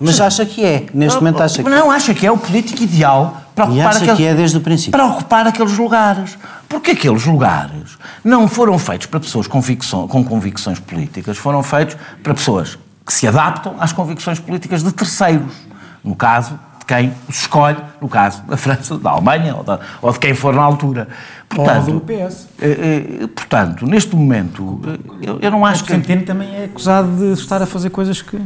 Mas Sim. acha que é, neste eu, momento acha que é. Não, acha que é o político ideal para ocupar, e acha aqueles, que é desde o princípio. Para ocupar aqueles lugares. Porque aqueles lugares não foram feitos para pessoas com, convicção, com convicções políticas, foram feitos para pessoas que se adaptam às convicções políticas de terceiros. No caso, de quem os escolhe, no caso da França, da Alemanha, ou, da, ou de quem for na altura. Portanto, ou do P S. Eh, eh, portanto, neste momento, eu, eu não acho que... O Centeno também é acusado de estar a fazer coisas que,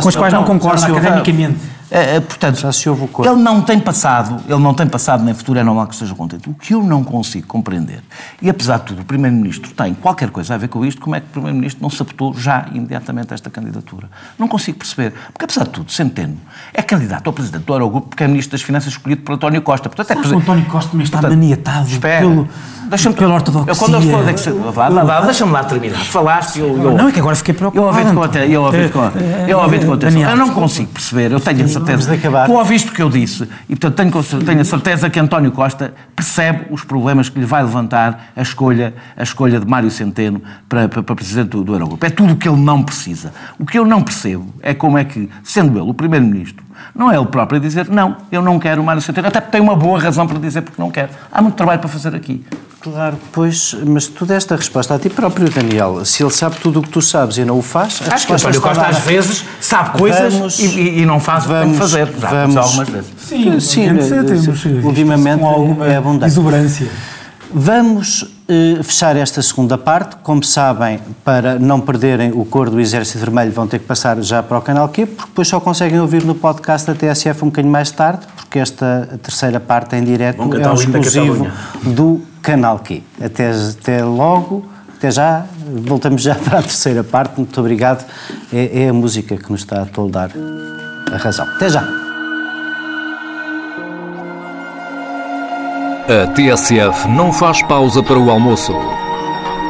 com as quais não concorda academicamente. Uh, portanto, já se ouve o corpo. Ele não tem passado, ele não tem passado nem futuro, é normal que esteja contente. O que eu não consigo compreender, e apesar de tudo, o Primeiro-Ministro tem qualquer coisa a ver com isto, como é que o Primeiro-Ministro não sabotou já imediatamente esta candidatura? Não consigo perceber, porque apesar de tudo, Centeno é candidato ao Presidente do Eurogrupo porque é Ministro das Finanças escolhido por António Costa. Portanto, é... Mas o António Costa também está portanto, maniatado espera. pelo... deixa-me pela ortodoxia. Eu, quando eu estou a dizer que vá, vá, vá, deixa-me lá terminar. Falaste, eu, eu... Não, é que agora fiquei preocupado. Eu ouvi-te com eu ouvi-te com Eu ouvi-te com atenção. Eu não consigo perceber, eu tenho a certeza. Tu ouviste o que eu disse, e portanto tenho, tenho a certeza que António Costa percebe os problemas que lhe vai levantar a escolha, a escolha de Mário Centeno para, para, para presidente do, do Eurogrupo. É tudo o que ele não precisa. O que eu não percebo é como é que, sendo ele o primeiro-ministro, não é ele próprio a dizer, não, eu não quero o Mário Centeno. Até porque tem uma boa razão para dizer porque não quero. Há muito trabalho para fazer aqui. Claro, pois, mas tu deste a resposta a ti próprio, Daniel. Se ele sabe tudo o que tu sabes e não o faz, a acho que António Costa às vezes sabe coisas vamos, e, e não faz vamos, o que tem que fazer. Já vamos, algumas vezes. Sim, sim, sim ultimamente é abundante. Exuberância. Vamos eh, fechar esta segunda parte. Como sabem, para não perderem o cor do Exército Vermelho, vão ter que passar já para o canal Q, porque depois só conseguem ouvir no podcast da T S F um bocadinho mais tarde, porque esta terceira parte em direto é um exclusivo do canal Q. Até, até logo, até já. Voltamos já para a terceira parte. Muito obrigado. É, é a música que nos está a toldar a razão. Até já. A T S F não faz pausa para o almoço.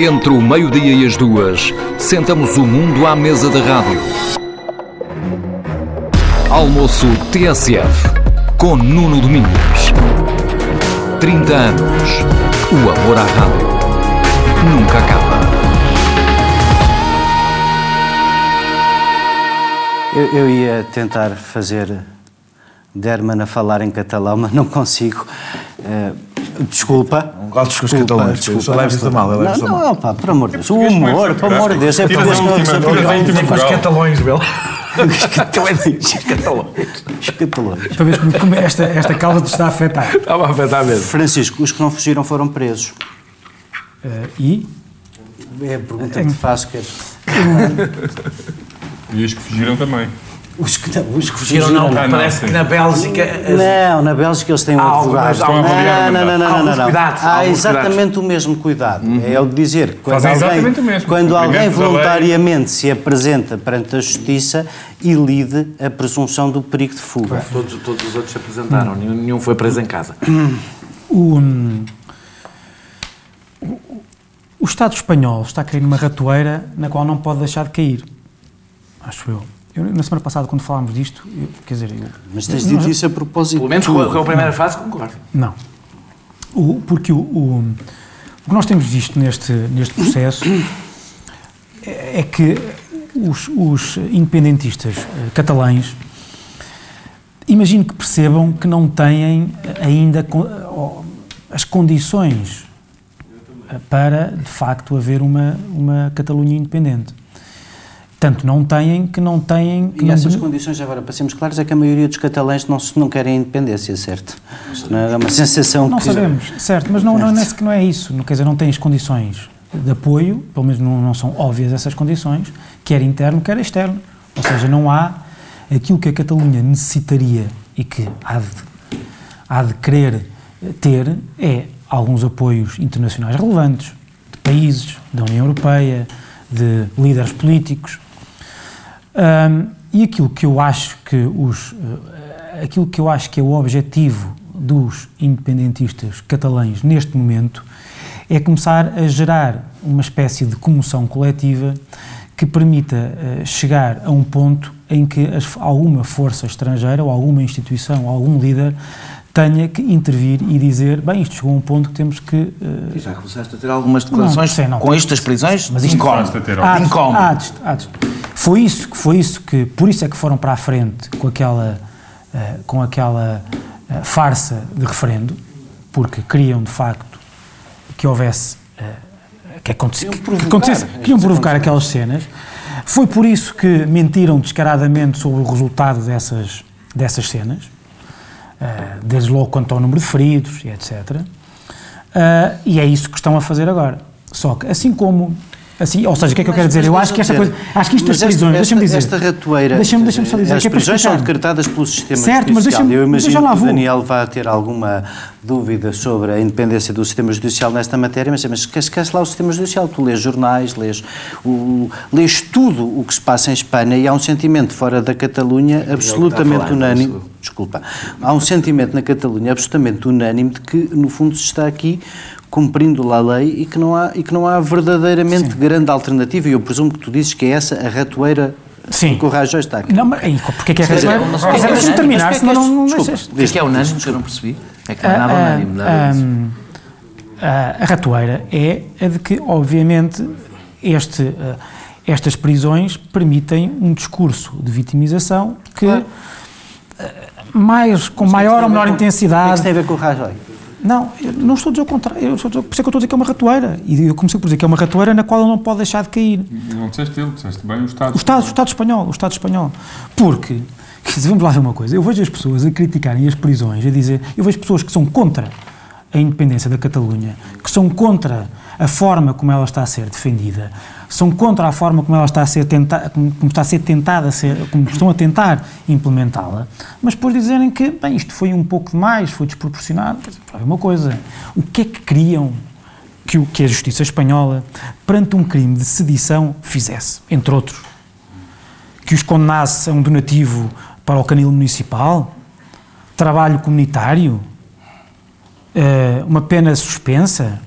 Entre o meio-dia e as duas, sentamos o mundo à mesa da rádio. Almoço T S F, com Nuno Domingos. trinta anos. O amor à rádio nunca acaba. Eu, eu ia tentar fazer Derman a falar em catalão, mas não consigo. Uh, Desculpa. Não gosto dos catalães. Desculpa, leves-te a mal. Não, não, pá, por amor de Deus. O humor, por amor de Deus. É para Deus que não com os catalões, Bel. Os catalães. Os catalães. Talvez como esta causa te está a afetar. Estava a afetar mesmo. Francisco, os que não fugiram foram presos. E? É a pergunta que faço, queres? E os que fugiram também. Os que, não, os que fugiram não, ah, não parece sim. que na Bélgica... As... Não, na Bélgica eles têm um advogado. Não, não, não, não, não, não. Cuidados, há exatamente o mesmo cuidado. Uhum. É o de dizer que quando alguém, quando alguém voluntariamente se apresenta perante a justiça, elide a presunção do perigo de fuga. Claro. Todos, todos os outros se apresentaram, hum. nenhum foi preso em casa. Hum. O, o, o Estado espanhol está caindo numa ratoeira na qual não pode deixar de cair. Acho eu. Eu, na semana passada, quando falámos disto, eu, quer dizer... Eu, mas tens dito isso a propósito... Pelo menos com a primeira fase, concordo. Não. O, porque o, o, o que nós temos visto neste, neste processo é, é que os, os independentistas catalães, imagino que percebam que não têm ainda as condições para, de facto, haver uma, uma Catalunha independente. Tanto não têm que não têm... Que e não essas de... condições, agora, para sermos claros, é que a maioria dos catalães não, não querem independência, certo? Não é uma sensação não que... Não sabemos, certo, mas não, não, não, é, que não é isso. Quer dizer, não têm as condições de apoio, pelo menos não, não são óbvias essas condições, quer interno, quer externo. Ou seja, não há aquilo que a Catalunha necessitaria e que há de, há de querer ter é alguns apoios internacionais relevantes, de países, da União Europeia, de líderes políticos. Um, e aquilo que eu acho que os, uh, aquilo que eu acho que é o objetivo dos independentistas catalães neste momento é começar a gerar uma espécie de comoção coletiva que permita uh, chegar a um ponto em que as, alguma força estrangeira ou alguma instituição, ou algum líder tenha que intervir e dizer, bem, isto chegou a um ponto que temos que... Uh... Já começaste a ter algumas declarações não, sei, não. com isto das prisões, mas incómodo. Foi isso, foi isso que, por isso é que foram para a frente com aquela, uh, com aquela uh, farsa de referendo, porque queriam, de facto, que houvesse, uh, que acontecesse, queriam provocar, que acontecesse, queriam provocar aquelas cenas. Foi por isso que mentiram descaradamente sobre o resultado dessas, dessas cenas. Uh, desde logo quanto ao número de feridos, etcétera. Uh, e é isso que estão a fazer agora. Só que, assim como... Assim, ou seja, o que é que eu quero dizer? Eu acho que esta coisa... Acho que isto das prisões... Deixa-me dizer... Esta ratoeira... Deixa-me deixa só dizer... As prisões são decretadas pelo sistema judicial. Eu imagino que o Daniel vá ter alguma dúvida sobre a independência do sistema judicial nesta matéria, mas, mas esquece lá o sistema judicial. Tu lês jornais, lês, o, lês tudo o que se passa em Espanha e há um sentimento fora da Catalunha absolutamente unânime... Desculpa. Há um sentimento na Catalunha absolutamente unânime de que, no fundo, se está aqui cumprindo lá a lei e que não há, e que não há verdadeiramente Sim. grande alternativa, e eu presumo que tu dizes que é essa a ratoeira Sim. que o Rajoy está aqui. Não, mas porque é que é ratoeira? Deixa-me terminar, senão não deixas. O que é unânime, que eu não percebi? É que não é nada unânime, nada disso. A ratoeira é a de que, obviamente, este, estas prisões permitem um discurso de vitimização que, claro. mais, com mas maior ou menor com, intensidade... O que isso tem a ver com o Rajoy? Não, eu não estou a dizer o contrário, eu estou a dizer, por isso é que eu estou a dizer que é uma ratoeira, e eu comecei por dizer que é uma ratoeira na qual ele não pode deixar de cair. Não disseste ele, disseste bem o Estado. O Estado, o Estado espanhol, o Estado espanhol. Porque, vamos lá ver uma coisa, eu vejo as pessoas a criticarem as prisões, a dizer, eu vejo pessoas que são contra a independência da Catalunha, que são contra a forma como ela está a ser defendida, são contra a forma como ela está a ser tentada, como está a ser tentada, ser, como estão a tentar implementá-la, mas depois dizerem que, bem, isto foi um pouco demais, foi desproporcionado, é uma coisa. O que é que queriam que, o, que a justiça espanhola, perante um crime de sedição, fizesse, entre outros? Que os condenasse a um donativo para o canil municipal? Trabalho comunitário? Uh, uma pena suspensa?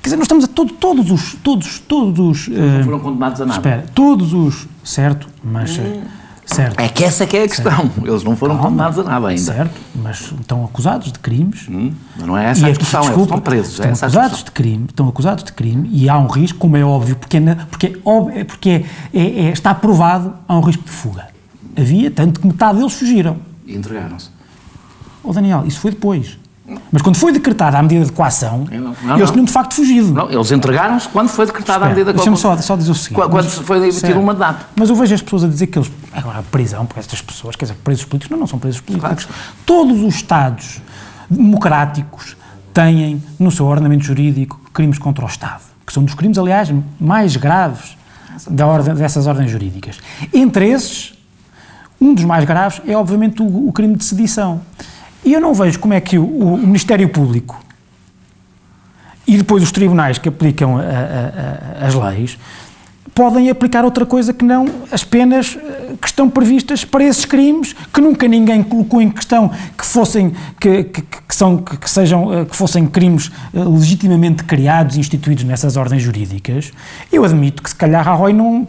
Quer dizer, nós estamos a todo, todos os... Todos, todos os uh, não foram condenados a nada. Espera, todos os... Certo, mas... Hum, certo. É que essa que é a questão. Certo. Eles não foram Calma, condenados a nada ainda. Certo, mas estão acusados de crimes. Hum, não é essa a discussão, eles estão presos. Estão, é essa acusados de crime, estão acusados de crime e há um risco, como é óbvio, porque, é na, porque, é óbvio, porque é, é, é, está provado, há um risco de fuga. Havia, tanto que metade deles fugiram. E entregaram-se. Oh, Daniel, isso foi depois. Mas quando foi decretada a medida de coação, não, não, eles tinham de facto fugido. Não, eles entregaram-se quando foi decretada Espera, a medida de coação. Deixa-me só, só dizer o seguinte. Quando mas, foi emitido um mandato. Mas eu vejo as pessoas a dizer que eles... Agora, a prisão, porque estas pessoas, quer dizer, presos políticos, não, não são presos políticos. Claro. Todos os Estados democráticos têm no seu ordenamento jurídico crimes contra o Estado, que são dos crimes, aliás, mais graves da ordem, dessas ordens jurídicas. Entre esses, um dos mais graves é, obviamente, o, o crime de sedição. E eu não vejo como é que o, o Ministério Público e depois os tribunais que aplicam a, a, a, as leis podem aplicar outra coisa que não as penas que estão previstas para esses crimes, que nunca ninguém colocou em questão que fossem, que, que, que são, que, que sejam, que fossem crimes legitimamente criados e instituídos nessas ordens jurídicas. Eu admito que se calhar Rajoy não...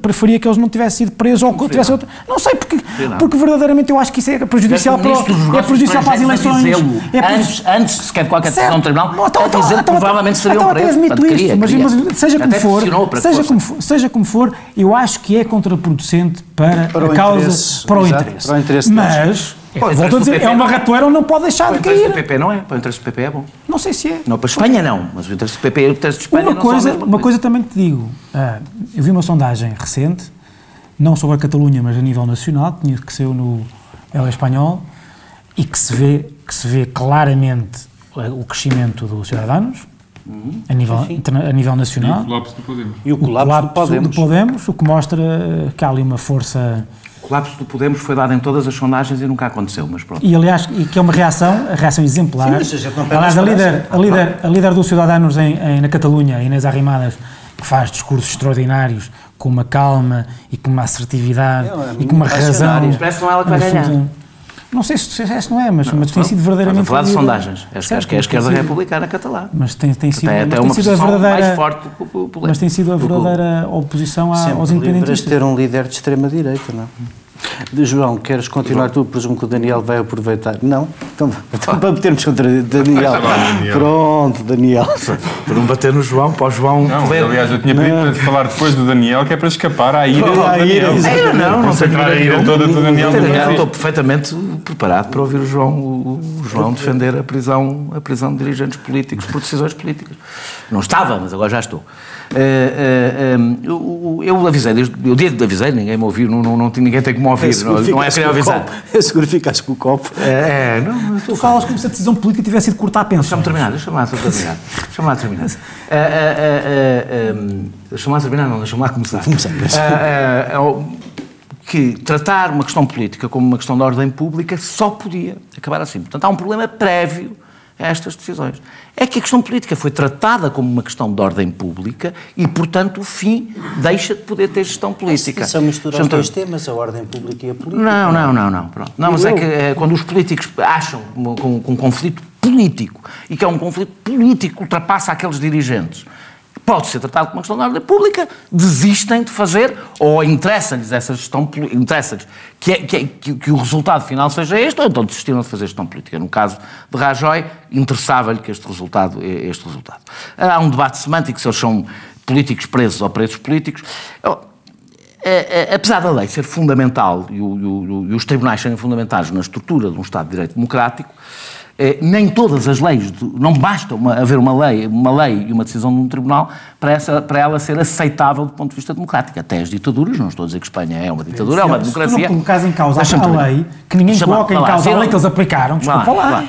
preferia que eles não tivessem sido presos ou que tivessem outro... Não sei, porque, porque verdadeiramente eu acho que isso é prejudicial, para, é prejudicial para as eleições. É antes, antes de sequer qualquer decisão do tribunal, não, então, a dizer então, que provavelmente então, seriam presos. Então admito isso, mas, mas seja, como for, seja, como for, seja como for, eu acho que é contraproducente para, para a causa, para o interesse. Para o interesse. Mas... Pois, volto a dizer, é uma ratoeira onde não pode deixar de cair. O interesse do P P não é, o interesse do P P é bom. Não sei se é. Não, para a Espanha não, mas o interesse do P P e o interesse de Espanha não são a mesma coisa. Uma coisa também te digo, ah, eu vi uma sondagem recente, não sobre a Catalunha, mas a nível nacional, que saiu no El Espanhol, e que se vê, que se vê claramente o crescimento dos Ciudadanos, Hum, a, nível, a nível nacional. E o colapso do Podemos. E o colapso do Podemos. do Podemos, o que mostra que há ali uma força... O colapso do Podemos foi dado em todas as sondagens e nunca aconteceu, mas pronto. E aliás, e que é uma reação, a reação exemplar. Sim, aliás, a líder, a, líder, a líder dos Ciudadanos em, em, na Catalunha, Inês Arrimadas, que faz discursos extraordinários, com uma calma e com uma assertividade é, e com uma razão. Parece que não é ela que vai ganhar. Não sei se essa não é, mas, não, mas tem não, sido verdadeiramente... Estás a falar de sondagens. Acho, acho que é a esquerda republicana catalã. Mas tem, tem sido, até, mas até tem uma sido a verdadeira... mais forte do que o Podemos. Mas tem sido a verdadeira oposição à, aos independentistas. Sempre ter um líder de extrema-direita, não é? João, queres continuar João. tu? Presumo que o Daniel vai aproveitar. Não? Então, então para metermos contra Daniel. Pronto, Daniel. Para não bater no João, para o João... Não, aliás, eu tinha pedido para falar depois do Daniel, que é para escapar à ira do Daniel. Eu não, não tenho a ira toda do Daniel. Estou perfeitamente... preparado para ouvir o João, o João defender a prisão, a prisão de dirigentes políticos por decisões políticas. Não estava, mas agora já estou. Uh, uh, um, eu, eu avisei, eu disse avisei, ninguém me ouviu, não, não, não, ninguém tem como ouvir, não, não é querer avisar. Eu seguro que ficaste com o copo. É, não, mas tu falas como se a decisão política tivesse sido cortar a pensão. Deixa-me terminar, deixa-me lá terminar. Deixa-me lá terminar. Uh, uh, uh, uh, deixa-me lá terminar, não, deixa-me lá começar. Uh, uh, uh, que tratar uma questão política como uma questão de ordem pública só podia acabar assim. Portanto, há um problema prévio a estas decisões. É que a questão política foi tratada como uma questão de ordem pública e, portanto, o fim deixa de poder ter gestão política. São misturados dois temas, a ordem pública e a política. Não, não, não, não. Pronto. Não, mas é que é, quando os políticos acham com um, um, um conflito político e que é um conflito político que ultrapassa aqueles dirigentes. Pode ser tratado como uma questão da ordem pública, desistem de fazer, ou interessa-lhes essa gestão, interessa-lhes que, é, que, é, que, que o resultado final seja este, ou então desistiram de fazer gestão política. No caso de Rajoy, interessava-lhe que este resultado, este resultado. Há um debate semântico se eles são políticos presos ou presos políticos. Apesar da lei ser fundamental e, o, o, e os tribunais serem fundamentais na estrutura de um Estado de Direito democrático, Eh, nem todas as leis, de, não basta uma, haver uma lei, uma lei e uma decisão de um tribunal para, essa, para ela ser aceitável do ponto de vista democrático. Até as ditaduras, não estou a dizer que Espanha é uma ditadura, é, é uma se democracia. Se tu não colocas em causa a lei, que ninguém coloca em causa a lei que eles aplicaram, desculpa lá.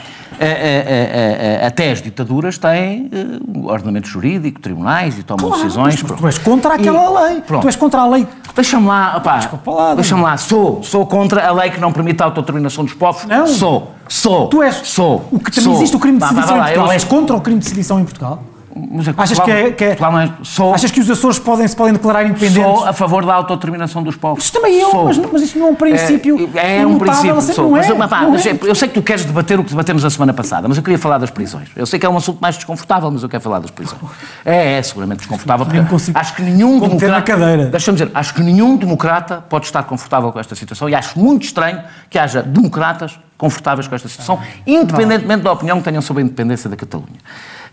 Até as ditaduras têm uh, ordenamento jurídico, tribunais e tomam claro, decisões. Mas, mas tu és contra aquela e, lei, pronto. Tu és contra a lei. Deixa-me lá, opá, desculpa lá, deixa-me lá, sou, sou contra a lei que não permite a autodeterminação dos povos, não. sou. Sou, tu és, sou, o que também sou. Existe o crime de sedição bah, bah, bah, em Portugal, eu... és contra o crime de sedição em Portugal? Mas é que achas, Portugal, que é, que é... Portugal é... Sou... achas que os Açores podem, se podem declarar independentes? Sou a favor da autodeterminação dos povos. Isso também é, mas, mas isso não é um princípio é, é um princípio, sou. Não é, mas, mas, pá, não é. Eu sei que tu queres debater o que debatemos a semana passada, mas eu queria falar das prisões. Eu sei que é um assunto mais desconfortável, mas eu quero falar das prisões. É, é seguramente desconfortável, porque acho que nenhum democrata... Deixa-me dizer, acho que nenhum democrata pode estar confortável com esta situação e acho muito estranho que haja democratas confortáveis com esta situação, ah, independentemente não. da opinião que tenham sobre a independência da Catalunha.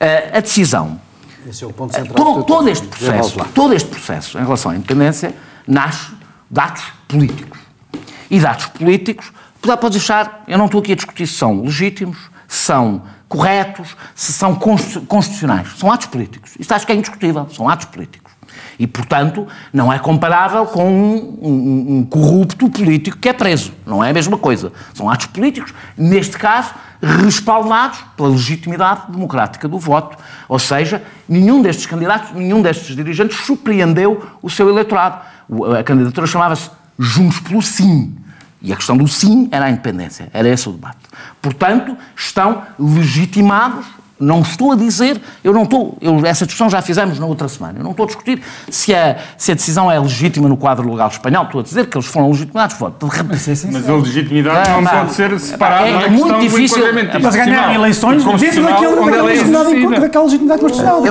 Uh, a decisão, Esse é o ponto central todo, todo, este processo, todo este processo em relação à independência nasce de atos políticos. E de atos políticos, pode deixar, eu não estou aqui a discutir se são legítimos, se são corretos, se são constitucionais. São atos políticos. Isto acho que é indiscutível, são atos políticos. E, portanto, não é comparável com um, um, um corrupto político que é preso. Não é a mesma coisa. São atos políticos, neste caso, respaldados pela legitimidade democrática do voto. Ou seja, nenhum destes candidatos, nenhum destes dirigentes surpreendeu o seu eleitorado. A candidatura chamava-se Juntos pelo Sim. E a questão do sim era a independência. Era esse o debate. Portanto, estão legitimados. Não estou a dizer, eu não estou, eu, essa discussão já fizemos na outra semana, eu não estou a discutir se a, se a decisão é legítima no quadro legal espanhol, estou a dizer que eles foram legitimados, foram. Mas, é mas a legitimidade é, não pá, pode ser separada é, é, é muito difícil. Mas ganhar eleições dentro daquela legitimidade constitucional.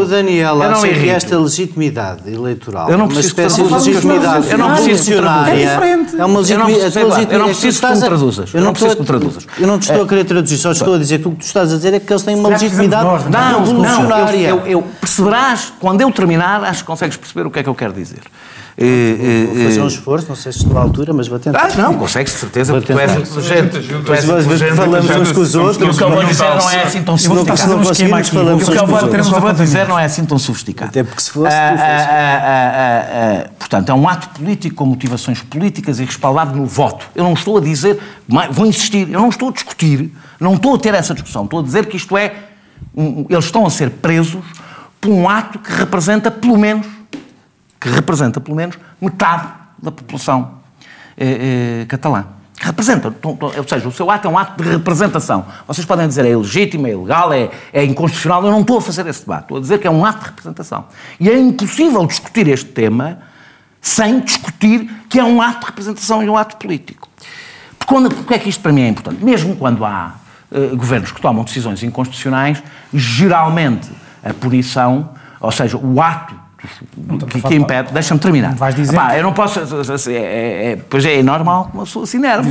O Daniel acha que esta legitimidade eleitoral é uma espécie de legitimidade funcionária. É uma legitimidade. Eu não preciso que me traduzas. Eu não preciso que me traduzas. Eu não te estou a querer traduzir, só estou a dizer que o que tu estás a dizer é que eles têm uma legitimidade revolucionária. Não, não, eu, eu perceberás, quando eu terminar, acho que consegues perceber o que é que eu quero dizer. Vou, vou fazer um esforço, não sei se estou à altura, mas vou tentar. Ah, não, consegues, de certeza, porque tu és inteligente. Falamos uns com os outros. O que eu vou dizer não é assim tão sofisticado. O que eu vou dizer não é assim tão sofisticado. Até porque se fosse, tu fazes. Portanto, é um ato político com motivações políticas e respaldado no voto. Eu não estou a dizer, vou insistir, eu não estou a discutir, não estou a ter essa discussão, estou a dizer que isto é, eles estão a ser presos por um ato que representa pelo menos, que representa pelo menos metade da população eh, eh, catalã. Representa, ou seja, o seu ato é um ato de representação. Vocês podem dizer é ilegítimo, é ilegal, é, é inconstitucional, eu não estou a fazer esse debate, estou a dizer que é um ato de representação. E é impossível discutir este tema sem discutir que é um ato de representação e um ato político. Porque, porque é que isto para mim é importante? Mesmo quando há uh, governos que tomam decisões inconstitucionais, geralmente a punição, ou seja, o ato do, do, que, que impede... Deixa-me terminar. Vais dizer Epá, que... Eu não posso... Assim, é, é, pois é, é normal que uma pessoa se enerve.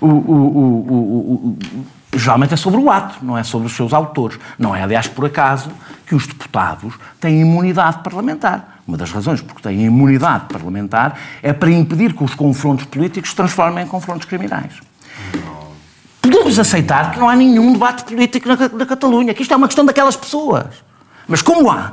o, o, o, o, o, geralmente é sobre o ato, não é sobre os seus autores. Não é, aliás, por acaso, que os deputados têm imunidade parlamentar. Uma das razões porque têm imunidade parlamentar é para impedir que os confrontos políticos se transformem em confrontos criminais. Podemos aceitar que não há nenhum debate político na, na Catalunha, que isto é uma questão daquelas pessoas. Mas como há,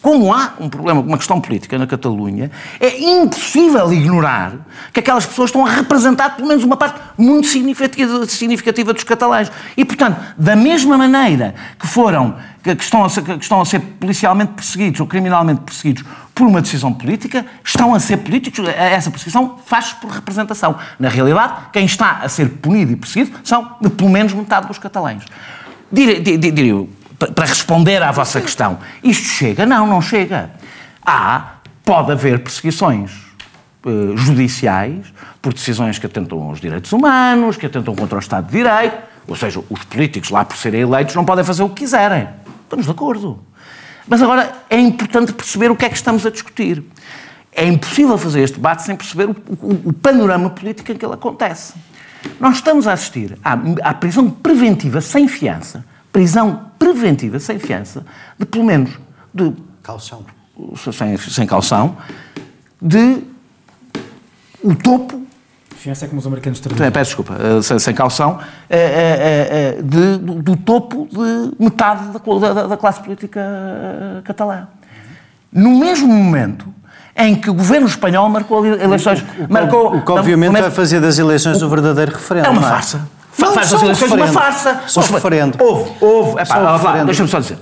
como há um problema, uma questão política na Catalunha, é impossível ignorar que aquelas pessoas estão a representar pelo menos uma parte muito significativa, significativa dos catalães. E, portanto, da mesma maneira que foram... Que estão, a ser, que estão a ser policialmente perseguidos ou criminalmente perseguidos por uma decisão política, estão a ser políticos, essa perseguição faz-se por representação. Na realidade, quem está a ser punido e perseguido são de pelo menos metade dos catalães. Diria, dir, dir, para responder à vossa questão, isto chega? Não, não chega. Há, pode haver perseguições eh, judiciais por decisões que atentam aos direitos humanos, que atentam contra o Estado de Direito, Ou seja, os políticos lá por serem eleitos não podem fazer o que quiserem. Estamos de acordo. Mas agora é importante perceber o que é que estamos a discutir. É impossível fazer este debate sem perceber o, o, o panorama político em que ele acontece. Nós estamos a assistir à, à prisão preventiva sem fiança, prisão preventiva sem fiança, de pelo menos... de calção. Sem, sem calção, de o topo... Fiança é como os americanos terminam. Peço desculpa, sem, sem calção, de, do, do topo de metade da, da, da classe política catalã. No mesmo momento... em que o governo espanhol marcou eleições... O, o, marcou, o que obviamente vai fazer das eleições o, um verdadeiro referendo. É uma farsa. Não, faz das eleições referendo, uma farsa. Só referendo. Houve, houve. Deixa-me só dizer.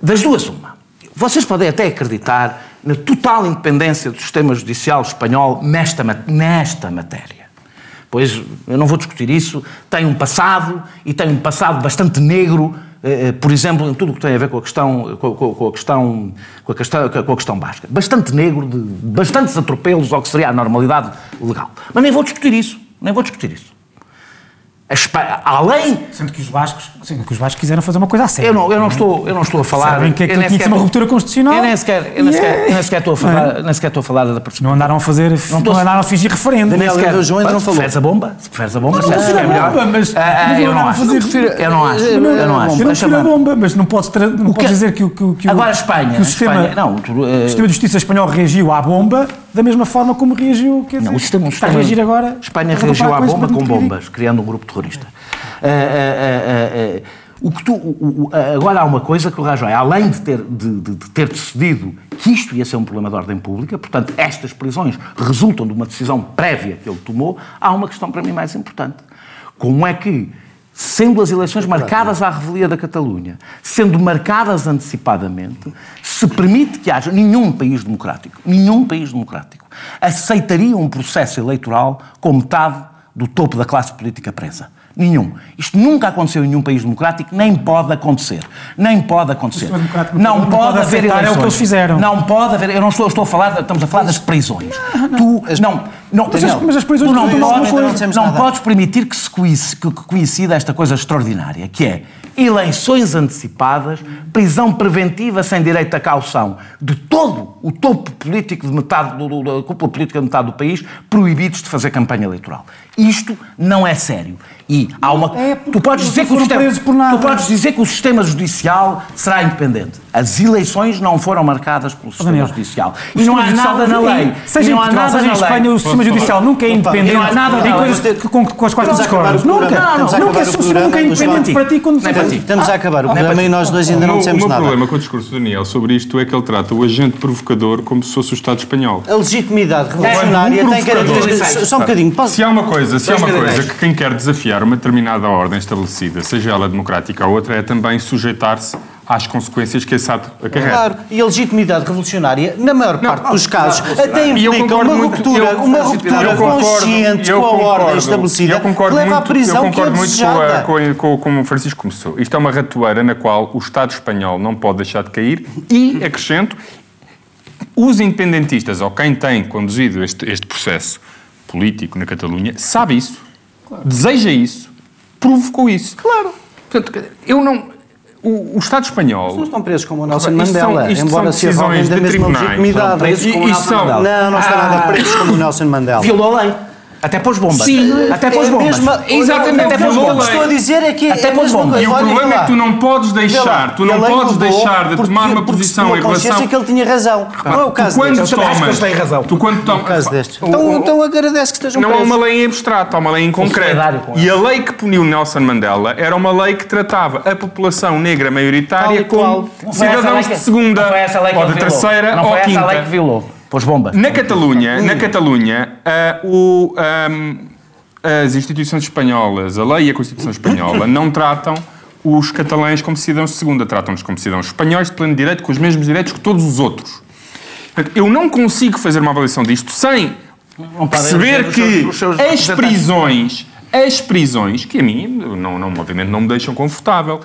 Das duas, uma. Vocês podem até acreditar na total independência do sistema judicial espanhol nesta, nesta matéria. Pois, eu não vou discutir isso, tem um passado, e tem um passado bastante negro, por exemplo, em tudo o que tem a ver com a questão com a, com a questão com a questão com a questão basca, bastante negro, de bastantes atropelos ao que seria a normalidade legal. Mas nem vou discutir isso, nem vou discutir isso. Espanha, além, sendo que os bascos, sendo que os bascos quiseram fazer uma coisa a sério. Eu não, eu não, não estou, eu não estou a falar. Sabem que é que tinha que ser uma ruptura constitucional? Eu nem sequer, eu nem sequer, yeah. eu nem sequer estou a falar, é. nem sequer estou a falar da não andaram a fazer, não, não andaram a fingir referendo. Daniel do João ainda não falou. Preferes a bomba? Se preferes a bomba, não, não, não, é melhor. Bomba, mas ah, mas eu não acho. Eu não acho. Eu não, eu não acho. Eu não prefiro a bomba, mas não posso, não posso dizer que o que o que agora a Espanha, o sistema, não, o sistema de justiça espanhol reagiu à bomba da mesma forma como reagiu, quer dizer, não, o sistema está a reagir agora. Espanha reagiu à bomba com bombas, criando um grupo de terrorista. Uh, uh, uh, uh, o que tu, uh, uh, agora há uma coisa que o Rajoy, além de ter, de, de, de ter decidido que isto ia ser um problema de ordem pública, portanto estas prisões resultam de uma decisão prévia que ele tomou, há uma questão para mim mais importante. Como é que, sendo as eleições marcadas à revelia da Catalunha, sendo marcadas antecipadamente, se permite que haja nenhum país democrático, nenhum país democrático, aceitaria um processo eleitoral com metade do topo da classe política presa. Nenhum. Isto nunca aconteceu em nenhum país democrático, nem pode acontecer. Nem pode acontecer. Não pode haver eleições. É o que eles fizeram. Não pode haver... Eu não estou, estou a falar... Estamos a falar das prisões. Não, não. Tu... Não, não, mas, não, mas as prisões... Tu não, podes, não, não podes permitir que se coincida esta coisa extraordinária, que é eleições antecipadas, prisão preventiva sem direito à caução de todo o topo político de metade do, da cúpula política de metade do país, proibidos de fazer campanha eleitoral. Isto não é sério. E há uma... É tu, podes dizer que o sistema, tu podes dizer que o sistema judicial será independente. As eleições não foram marcadas pelo sistema Daniel, judicial. E não há nada na lei. Seja em Portugal, seja em Espanha, o sistema judicial nunca é independente. Não há nada na lei. Com as quais tu discordas. Nunca. Nunca é independente para ti quando tu... Estamos a acabar o programa e nós dois ainda não dissemos nada. O meu problema com o discurso do Daniel sobre isto é que ele trata o agente provocador como se fosse o Estado espanhol. A legitimidade revolucionária tem características... Só um bocadinho. Se há uma coisa, se há uma coisa que quem quer desafiar uma determinada ordem estabelecida, seja ela democrática ou outra, é também sujeitar-se às consequências que esse ato acarreta. Claro, e a legitimidade revolucionária, na maior parte não, dos casos, não, até implica uma muito, ruptura, eu, uma ruptura eu concordo, consciente eu concordo, com a ordem estabelecida, eu concordo que leva muito, à prisão eu concordo que é desejada. muito com, a, com o Francisco começou. Isto é uma ratoeira na qual o Estado espanhol não pode deixar de cair e, acrescento, os independentistas, ou quem tem conduzido este, este processo político na Catalunha, sabe isso. Claro. Deseja isso, provocou isso. Claro. Portanto, eu não... O, o Estado espanhol... As pessoas estão presos como o Nelson Mandela, isto embora se avalem da mesma legitimidade. Não, não está ah, nada presos como o Nelson Mandela. Violou a lei. Até pôs bombas. Sim. Até pôs bombas. É exatamente. Até o que estou a dizer é que... Até é pôs bombas. E o problema é que tu não podes deixar, tu não podes deixar de tomar uma posição em relação... que ele tinha razão. Não é o caso deste. Tu quando tomas... Então agradece que estejam presos. Não há uma lei em abstrato, há uma lei em concreto. E a lei que puniu Nelson Mandela era uma lei que tratava a população negra maioritária como cidadãos de segunda, ou de terceira, ou de quinta. Não foi essa a lei que violou. Pôs bombas. Na Catalunha, na Catalunha uh, o, um, as instituições espanholas, a lei e a Constituição espanhola, não tratam os catalães como cidadãos de segunda, tratam-nos como cidadãos espanhóis de pleno direito, com os mesmos direitos que todos os outros. Portanto, eu não consigo fazer uma avaliação disto sem perceber que as prisões, as prisões, que a mim, não, não, obviamente, não me deixam confortável,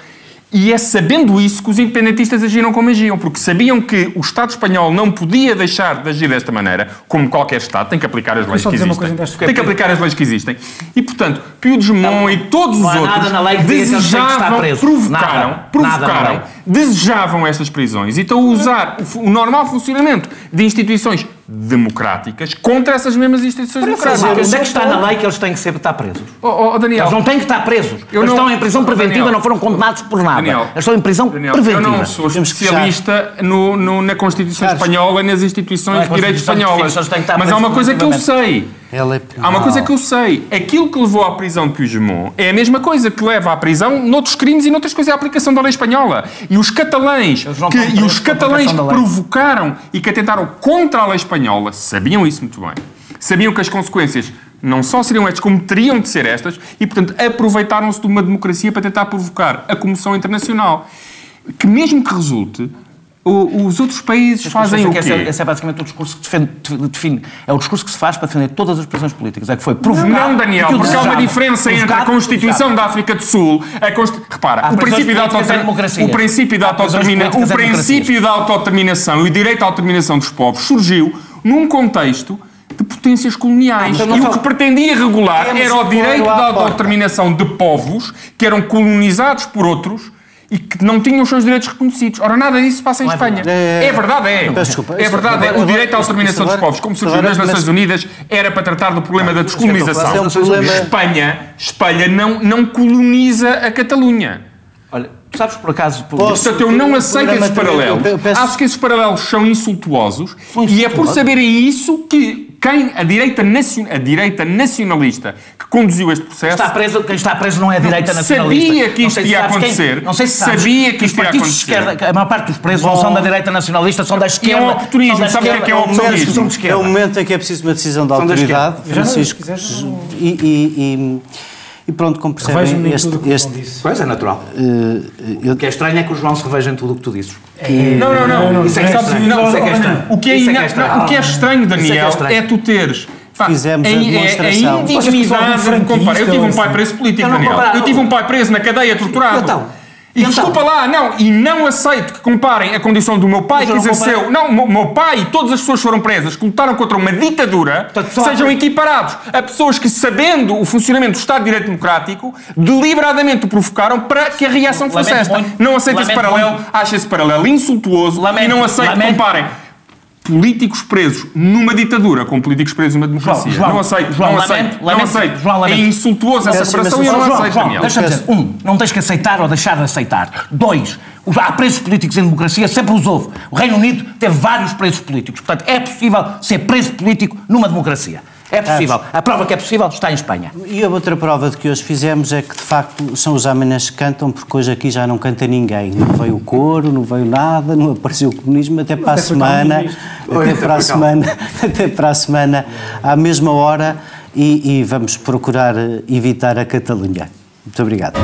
E é sabendo isso que os independentistas agiram como agiam, porque sabiam que o Estado espanhol não podia deixar de agir desta maneira, como qualquer Estado, tem que aplicar as leis que existem. Tem que aplicar as leis que existem. E, portanto, Pio de Gemont e todos os outros desejavam, provocaram, provocaram, desejavam essas prisões e estão a usar o normal funcionamento de instituições democráticas contra essas mesmas instituições democráticas. Onde é que está na lei que eles têm que ser, estar presos? Oh, oh, Daniel, eles não têm que estar presos. Eles não, estão em prisão preventiva, Daniel, não foram condenados por nada. Daniel, eles estão em prisão Daniel, preventiva. Eu não sou especialista no, no, na Constituição claro. Espanhola e nas instituições de direito espanholas. Mas há uma coisa que eu sei. É há uma coisa que eu sei. Aquilo que levou à prisão de Pio Gemont é a mesma coisa que leva à prisão noutros crimes e noutras coisas, a aplicação da lei espanhola. E os catalães que, e os catalães que provocaram e que atentaram contra a lei espanhola sabiam isso muito bem. Sabiam que as consequências não só seriam estas, como teriam de ser estas, e, portanto, aproveitaram-se de uma democracia para tentar provocar a comoção internacional. Que mesmo que resulte... O, os outros países fazem o quê? Esse é, esse é basicamente o discurso que defende, define. É o discurso que se faz para defender todas as prisões políticas. É que foi provocado... Não, Daniel, porque há uma diferença entre a Constituição da África do Sul... A Const... Repara, o princípio, o princípio da autodeterminação... O princípio da autodeterminação e o direito à autodeterminação dos povos surgiu num contexto... de potências coloniais. Não, não e só... o que pretendia regular Temos era o direito da autodeterminação de povos que eram colonizados por outros e que não tinham os seus direitos reconhecidos. Ora, nada disso passa em Espanha. É verdade, é. É verdade, é. Desculpa, é verdade é. O direito à autodeterminação dos povos, como surgiu nas Nações Unidas, era para tratar do problema da descolonização. É um problema... Espanha, Espanha não, não coloniza a Catalunha. Olha, sabes por acaso... Por... Posso, Portanto, eu não aceito esses paralelos. Eu, eu peço... Acho que esses paralelos são insultuosos, são insultuosos e é por saberem isso que quem, a, direita nacion... a direita nacionalista que conduziu este processo... Está preso, quem está preso não é a direita nacionalista. Sabia que isto ia acontecer. Não sei se sabes. Sabia que isto ia acontecer. A maior parte dos presos não são da direita nacionalista, são da esquerda. É um oportunismo. Sabe o que é que é o oportunismo? É o momento em que é preciso uma decisão da autoridade, Francisco. E... E pronto, como percebem, este, este, este... Pois, é natural. Uh, eu... O que é estranho é que o João se reveja em tudo o que tu dizes. É... Não, não, não. não. Isso é que é estranho. Não, isso é que é estranho. O que é, ina... é, estranho. O que é estranho, Daniel, é, estranho. É tu teres... Pá, Fizemos a, a demonstração. A indignidade... Compara... Eu tive um pai preso político, Daniel. Eu tive um pai preso na cadeia, torturado. Então... E então, desculpa lá, não, e não aceito que comparem a condição do meu pai que exerceu... Não, o meu pai e todas as pessoas que foram presas, que lutaram contra uma ditadura, sejam equiparados a pessoas que, sabendo o funcionamento do Estado de Direito Democrático, deliberadamente o provocaram para que a reação fosse esta. Não aceito esse paralelo, acho esse paralelo insultuoso e não aceito que comparem políticos presos numa ditadura com políticos presos numa democracia. João, João, não aceito, João, não aceito, lamento, não lamento, aceito. João, lamento. É insultuoso essa comparação e eu não aceito, Daniel. Deixa-me dizer, um, não tens que aceitar ou deixar de aceitar. Dois, há presos políticos em democracia, sempre os houve. O Reino Unido teve vários presos políticos. Portanto, é possível ser preso político numa democracia. É possível. A prova que é possível está em Espanha. E a outra prova de que hoje fizemos é que, de facto, são os amenas que cantam, porque hoje aqui já não canta ninguém. Não veio o coro, não veio nada, não apareceu o comunismo, até para a semana, até para a semana, até para a semana, à mesma hora, e, e vamos procurar evitar a Catalunha. Muito obrigado.